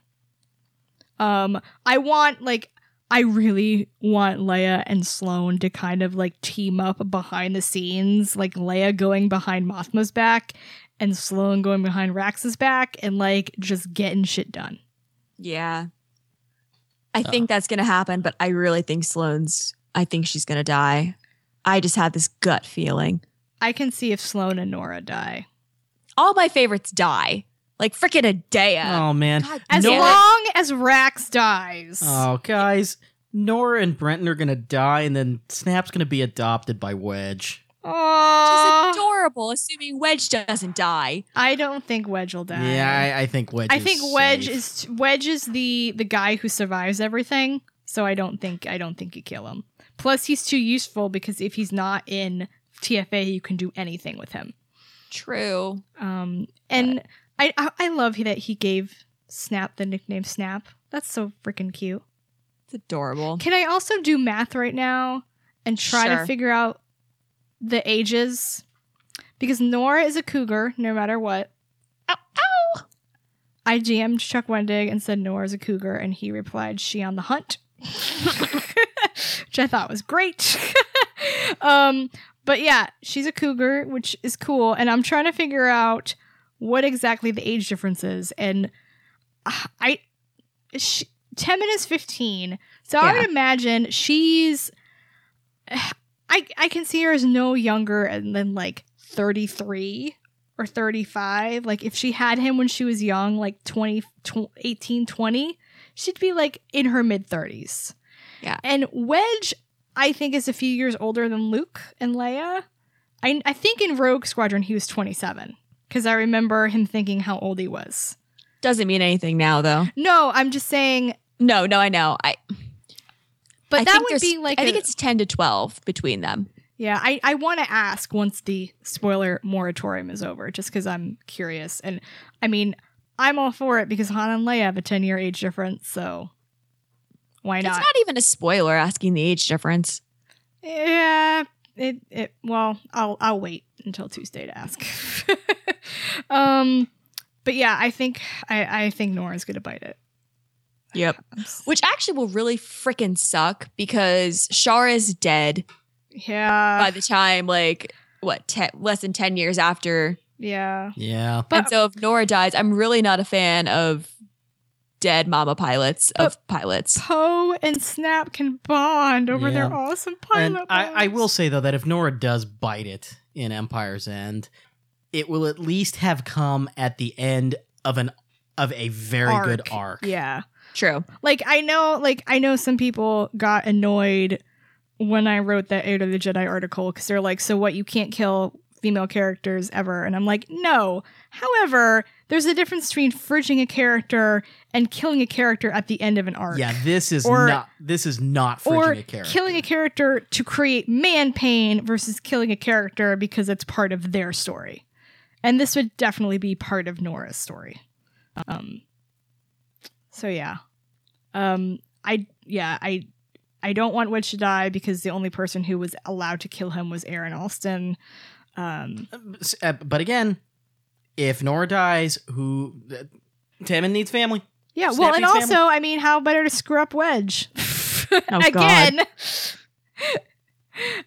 Um, I want like. I really want Leia and Sloane to kind of like team up behind the scenes, like Leia going behind Mothma's back and Sloane going behind Rax's back and like just getting shit done. Yeah. I oh. think that's going to happen, but I really think Sloane's, I think she's going to die. I just have this gut feeling. I can see if Sloane and Nora die. All my favorites die. Like freaking Adea. Oh, man. God, as Nora- long as Rax dies. Oh, guys. Nora and Brenton are going to die, and then Snap's going to be adopted by Wedge. Aww. She's adorable, assuming Wedge doesn't die. I don't think Wedge will die. Yeah, I, I think Wedge I is think Wedge safe. is Wedge is the, the guy who survives everything, so I don't think I don't think you kill him. Plus, he's too useful because if he's not in T F A, you can do anything with him. True. Um, and I, I I love that he gave Snap the nickname Snap. That's so freaking cute. It's adorable. Can I also do math right now and try sure. to figure out the ages? Because Nora is a cougar, no matter what. Ow, ow! I D M'd Chuck Wendig and said Nora's a cougar, and he replied, she on the hunt. Which I thought was great. um, but yeah, she's a cougar, which is cool. And I'm trying to figure out what exactly the age difference is. And I... She, Temin is fifteen, so yeah. I would imagine she's... I I can see her as no younger than, like, thirty-three or thirty-five. Like, if she had him when she was young, like, twenty, tw- eighteen, twenty, she'd be, like, in her mid-thirties. Yeah. And Wedge, I think, is a few years older than Luke and Leia. I, I think in Rogue Squadron he was twenty-seven, because I remember him thinking how old he was. Doesn't mean anything now, though. No, I'm just saying... No, no, I know. I. But I that would be like... I a, think it's ten to twelve between them. Yeah, I, I want to ask once the spoiler moratorium is over, just because I'm curious. And, I mean, I'm all for it, because Han and Leia have a ten-year age difference, so... Why not? It's not even a spoiler asking the age difference. Yeah, it it well, I'll I'll wait until Tuesday to ask. um, but yeah, I think I, I think Nora's gonna bite it. Yep. Which actually will really freaking suck because Shara's dead. Yeah. By the time like what te- less than ten years after. Yeah. Yeah. But and so if Nora dies, I'm really not a fan of dead mama pilots of but pilots. Poe and Snap can bond over yeah. their awesome pilot. I, I will say, though, that if Nora does bite it in Empire's End, it will at least have come at the end of an of a very arc. good arc. Yeah, true. Like I know, like I know, some people got annoyed when I wrote that Age of the Jedi article because they're like, "So what? You can't kill female characters ever?" And I'm like, "No." However, there's a difference between fridging a character and killing a character at the end of an arc. Yeah, this is or, not this is not fridging or a character. Killing a character to create man pain versus killing a character because it's part of their story. And this would definitely be part of Nora's story. Um So yeah. Um I yeah, I I don't want Wedge to die because the only person who was allowed to kill him was Aaron Alston. Um but again, if Nora dies, who uh, Temin needs family. Yeah, Snap well, and also, family. I mean, how better to screw up Wedge oh, again?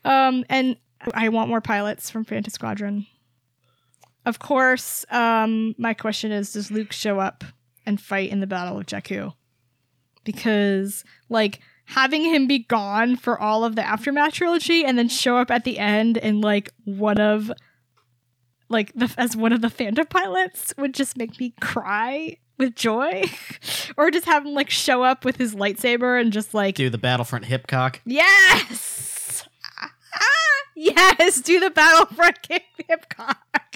um, and I want more pilots from Phantom Squadron. Of course, um, my question is: does Luke show up and fight in the Battle of Jakku? Because, like, having him be gone for all of the Aftermath trilogy and then show up at the end in like one of. Like the, as one of the Phantom pilots would just make me cry with joy, or just have him like show up with his lightsaber and just like do the Battlefront hip cock. Yes, ah, yes, do the Battlefront hip cock.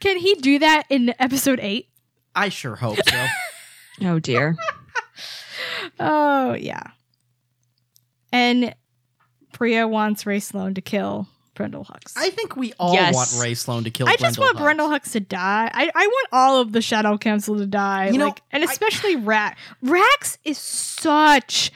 Can he do that in Episode Eight? I sure hope so. Oh dear. Oh yeah. And Bria wants Rae Sloane to kill Brendel Hux. I think we all yes. want Rae Sloane to kill Brendel Hux. I just want Brendel Hux to die. I, I want all of the Shadow Council to die. You know, like, and especially I, Rax. Rax is such...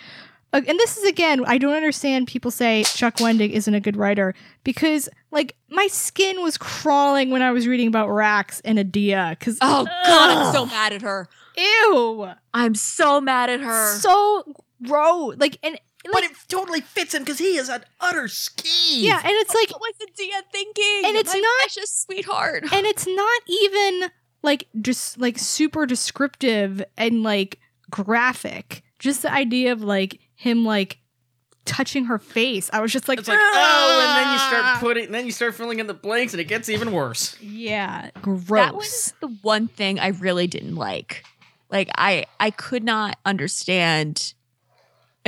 Uh, and this is, again, I don't understand people say Chuck Wendig isn't a good writer because, like, my skin was crawling when I was reading about Rax and Adia. Cause, oh, ugh. God, I'm so mad at her. Ew. I'm so mad at her. So gross. Like, and... Like, but it totally fits him because he is an utter skeeve. Yeah, and it's like... Oh, what's Adia thinking? And it's My not... precious sweetheart. And it's not even, like, just, like, super descriptive and, like, graphic. Just the idea of, like, him, like, touching her face. I was just like... It's like, oh, and then you start putting... And then you start filling in the blanks and it gets even worse. Yeah, gross. That was the one thing I really didn't like. Like, I, I could not understand...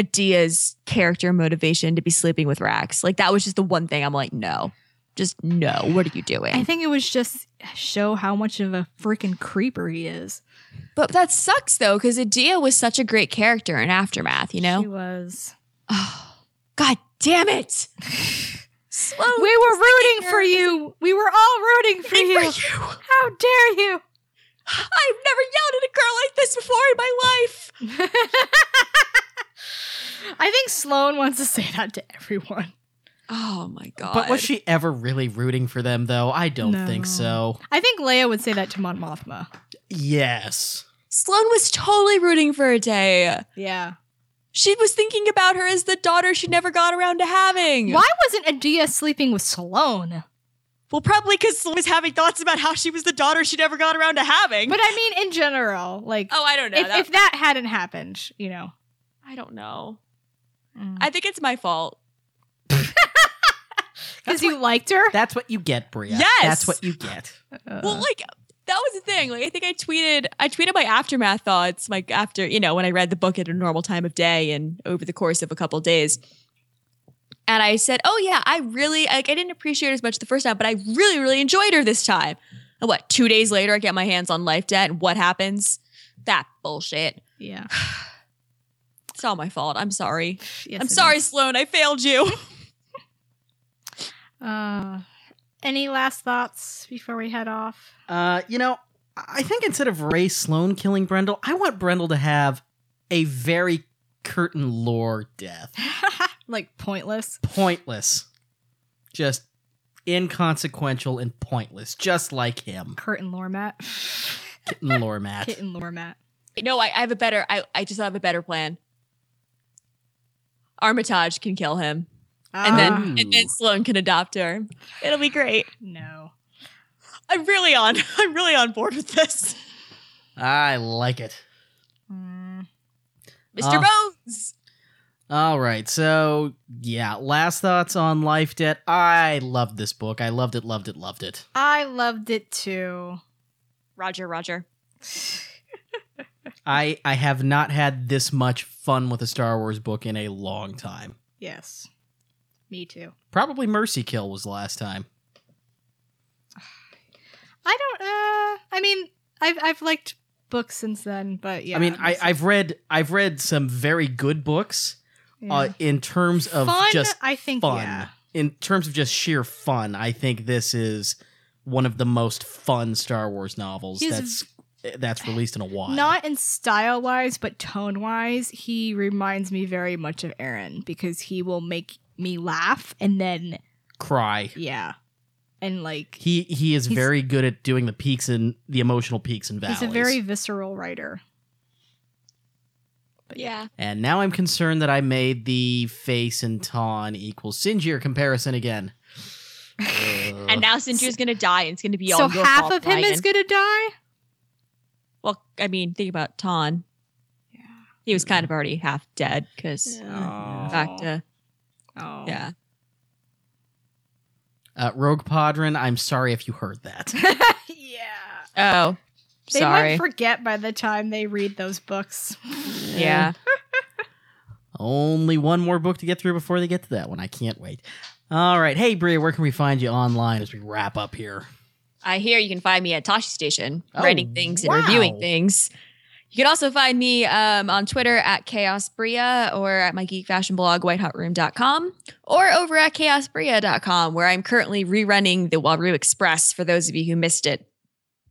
Adia's character motivation to be sleeping with Rax. Like, that was just the one thing I'm like, no. Just no. What are you doing? I think it was just show how much of a freaking creeper he is. But that sucks, though, because Adia was such a great character in Aftermath, you know? She was. Oh, God damn it. Slow we were rooting for you. We were all rooting for you. for you. How dare you? I've never yelled at a girl like this before in my life. I think Sloane wants to say that to everyone. Oh, my God. But was she ever really rooting for them, though? I don't no. think so. I think Leia would say that to Mon Mothma. Yes. Sloane was totally rooting for Adia. Yeah. She was thinking about her as the daughter she never got around to having. Why wasn't Adia sleeping with Sloane? Well, probably because Sloane was having thoughts about how she was the daughter she never got around to having. But I mean, in general, like... Oh, I don't know. If that, if that hadn't happened, you know. I don't know. Mm. I think it's my fault. Because you liked her? That's what you get, Bria. Yes. That's what you get. Uh. Well, like, that was the thing. Like, I think I tweeted, I tweeted my Aftermath thoughts, like, after, you know, when I read the book at a normal time of day and over the course of a couple of days. And I said, oh, yeah, I really, like, I didn't appreciate her as much the first time, but I really, really enjoyed her this time. And what, two days later, I get my hands on Life Debt, and what happens? That bullshit. Yeah. It's all my fault. I'm sorry. Yes, I'm sorry, is. Sloane. I failed you. Uh, any last thoughts before we head off? Uh, you know, I think instead of Rae Sloane killing Brendel, I want Brendel to have a very curtain lore death. Like pointless? Pointless. Just inconsequential and pointless, just like him. Curtain lore mat. Kitten lore mat. Kitten lore mat. No, I, I have a better, I, I just have a better plan. Armitage can kill him. And ah. then and then Sloane can adopt her. It'll be great. No. I'm really on. I'm really on board with this. I like it. Mm. Mister Uh, Bones! All right. So, yeah. Last thoughts on Life Debt. I loved this book. I loved it, loved it, loved it. I loved it too. Roger, Roger. I I have not had this much fun with a Star Wars book in a long time. Yes. Me too. Probably Mercy Kill was the last time. I don't, uh, I mean, I've, I've liked books since then, but yeah. I mean, I, I've read, I've read some very good books yeah. uh, in terms of fun, just I think, fun. Yeah. In terms of just sheer fun, I think this is one of the most fun Star Wars novels He's that's v- that's released in a while. Not in style-wise, but tone-wise, he reminds me very much of Aaron, because he will make me laugh and then cry. Yeah. And like he he is very good at doing the peaks and the emotional peaks and valleys. He's a very visceral writer. But yeah. And now I'm concerned that I made the face and Tawn equals Sinjir comparison again. uh. And now Sinjir's gonna die and it's gonna be all. So your half fault, of him Ryan. Is gonna die? Well, I mean, think about Tawn. Yeah. He was kind of already half dead because yeah. back to Oh. Yeah. Uh, Rogue Podrin, I'm sorry if you heard that. yeah. Oh, they sorry. They might forget by the time they read those books. yeah. Only one more book to get through before they get to that one. I can't wait. All right. Hey, Bria, where can we find you online as we wrap up here? I hear you can find me at Tosche Station, oh, writing things wow. and reviewing things. You can also find me um, on Twitter at Chaos Bria or at my geek fashion blog, white hot room dot com, or over at chaos bria dot com, where I'm currently rerunning the Waru Express for those of you who missed it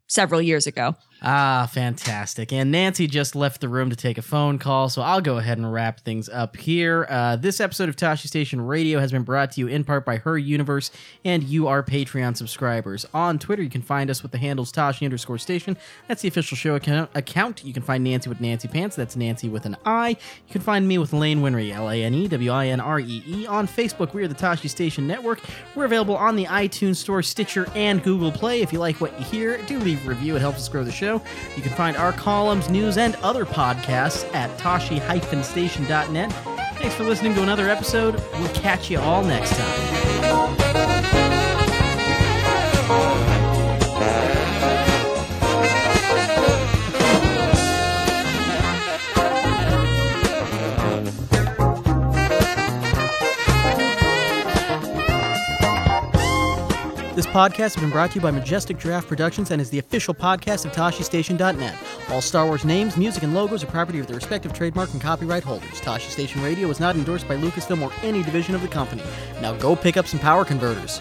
several years ago. Ah, fantastic. And Nancy just left the room to take a phone call, so I'll go ahead and wrap things up here. Uh, this episode of Tosche Station Radio has been brought to you in part by Her Universe, and you are Patreon subscribers. On Twitter, you can find us with the handles Tosche underscore station. That's the official show account. account. You can find Nancy with Nancy Pants. That's Nancy with an I. You can find me with Lane Winry, L A N E W I N R E E. On Facebook, we are the Tosche Station Network. We're available on the iTunes Store, Stitcher, and Google Play. If you like what you hear, do leave a review. It helps us grow the show. You can find our columns, news, and other podcasts at tosche station dot net. Thanks for listening to another episode. We'll catch you all next time. podcast has been brought to you by Majestic Giraffe Productions and is the official podcast of Tosche Station dot net. All Star Wars names, music, and logos are property of their respective trademark and copyright holders. Tosche Station Radio is not endorsed by Lucasfilm or any division of the company. Now go pick up some power converters.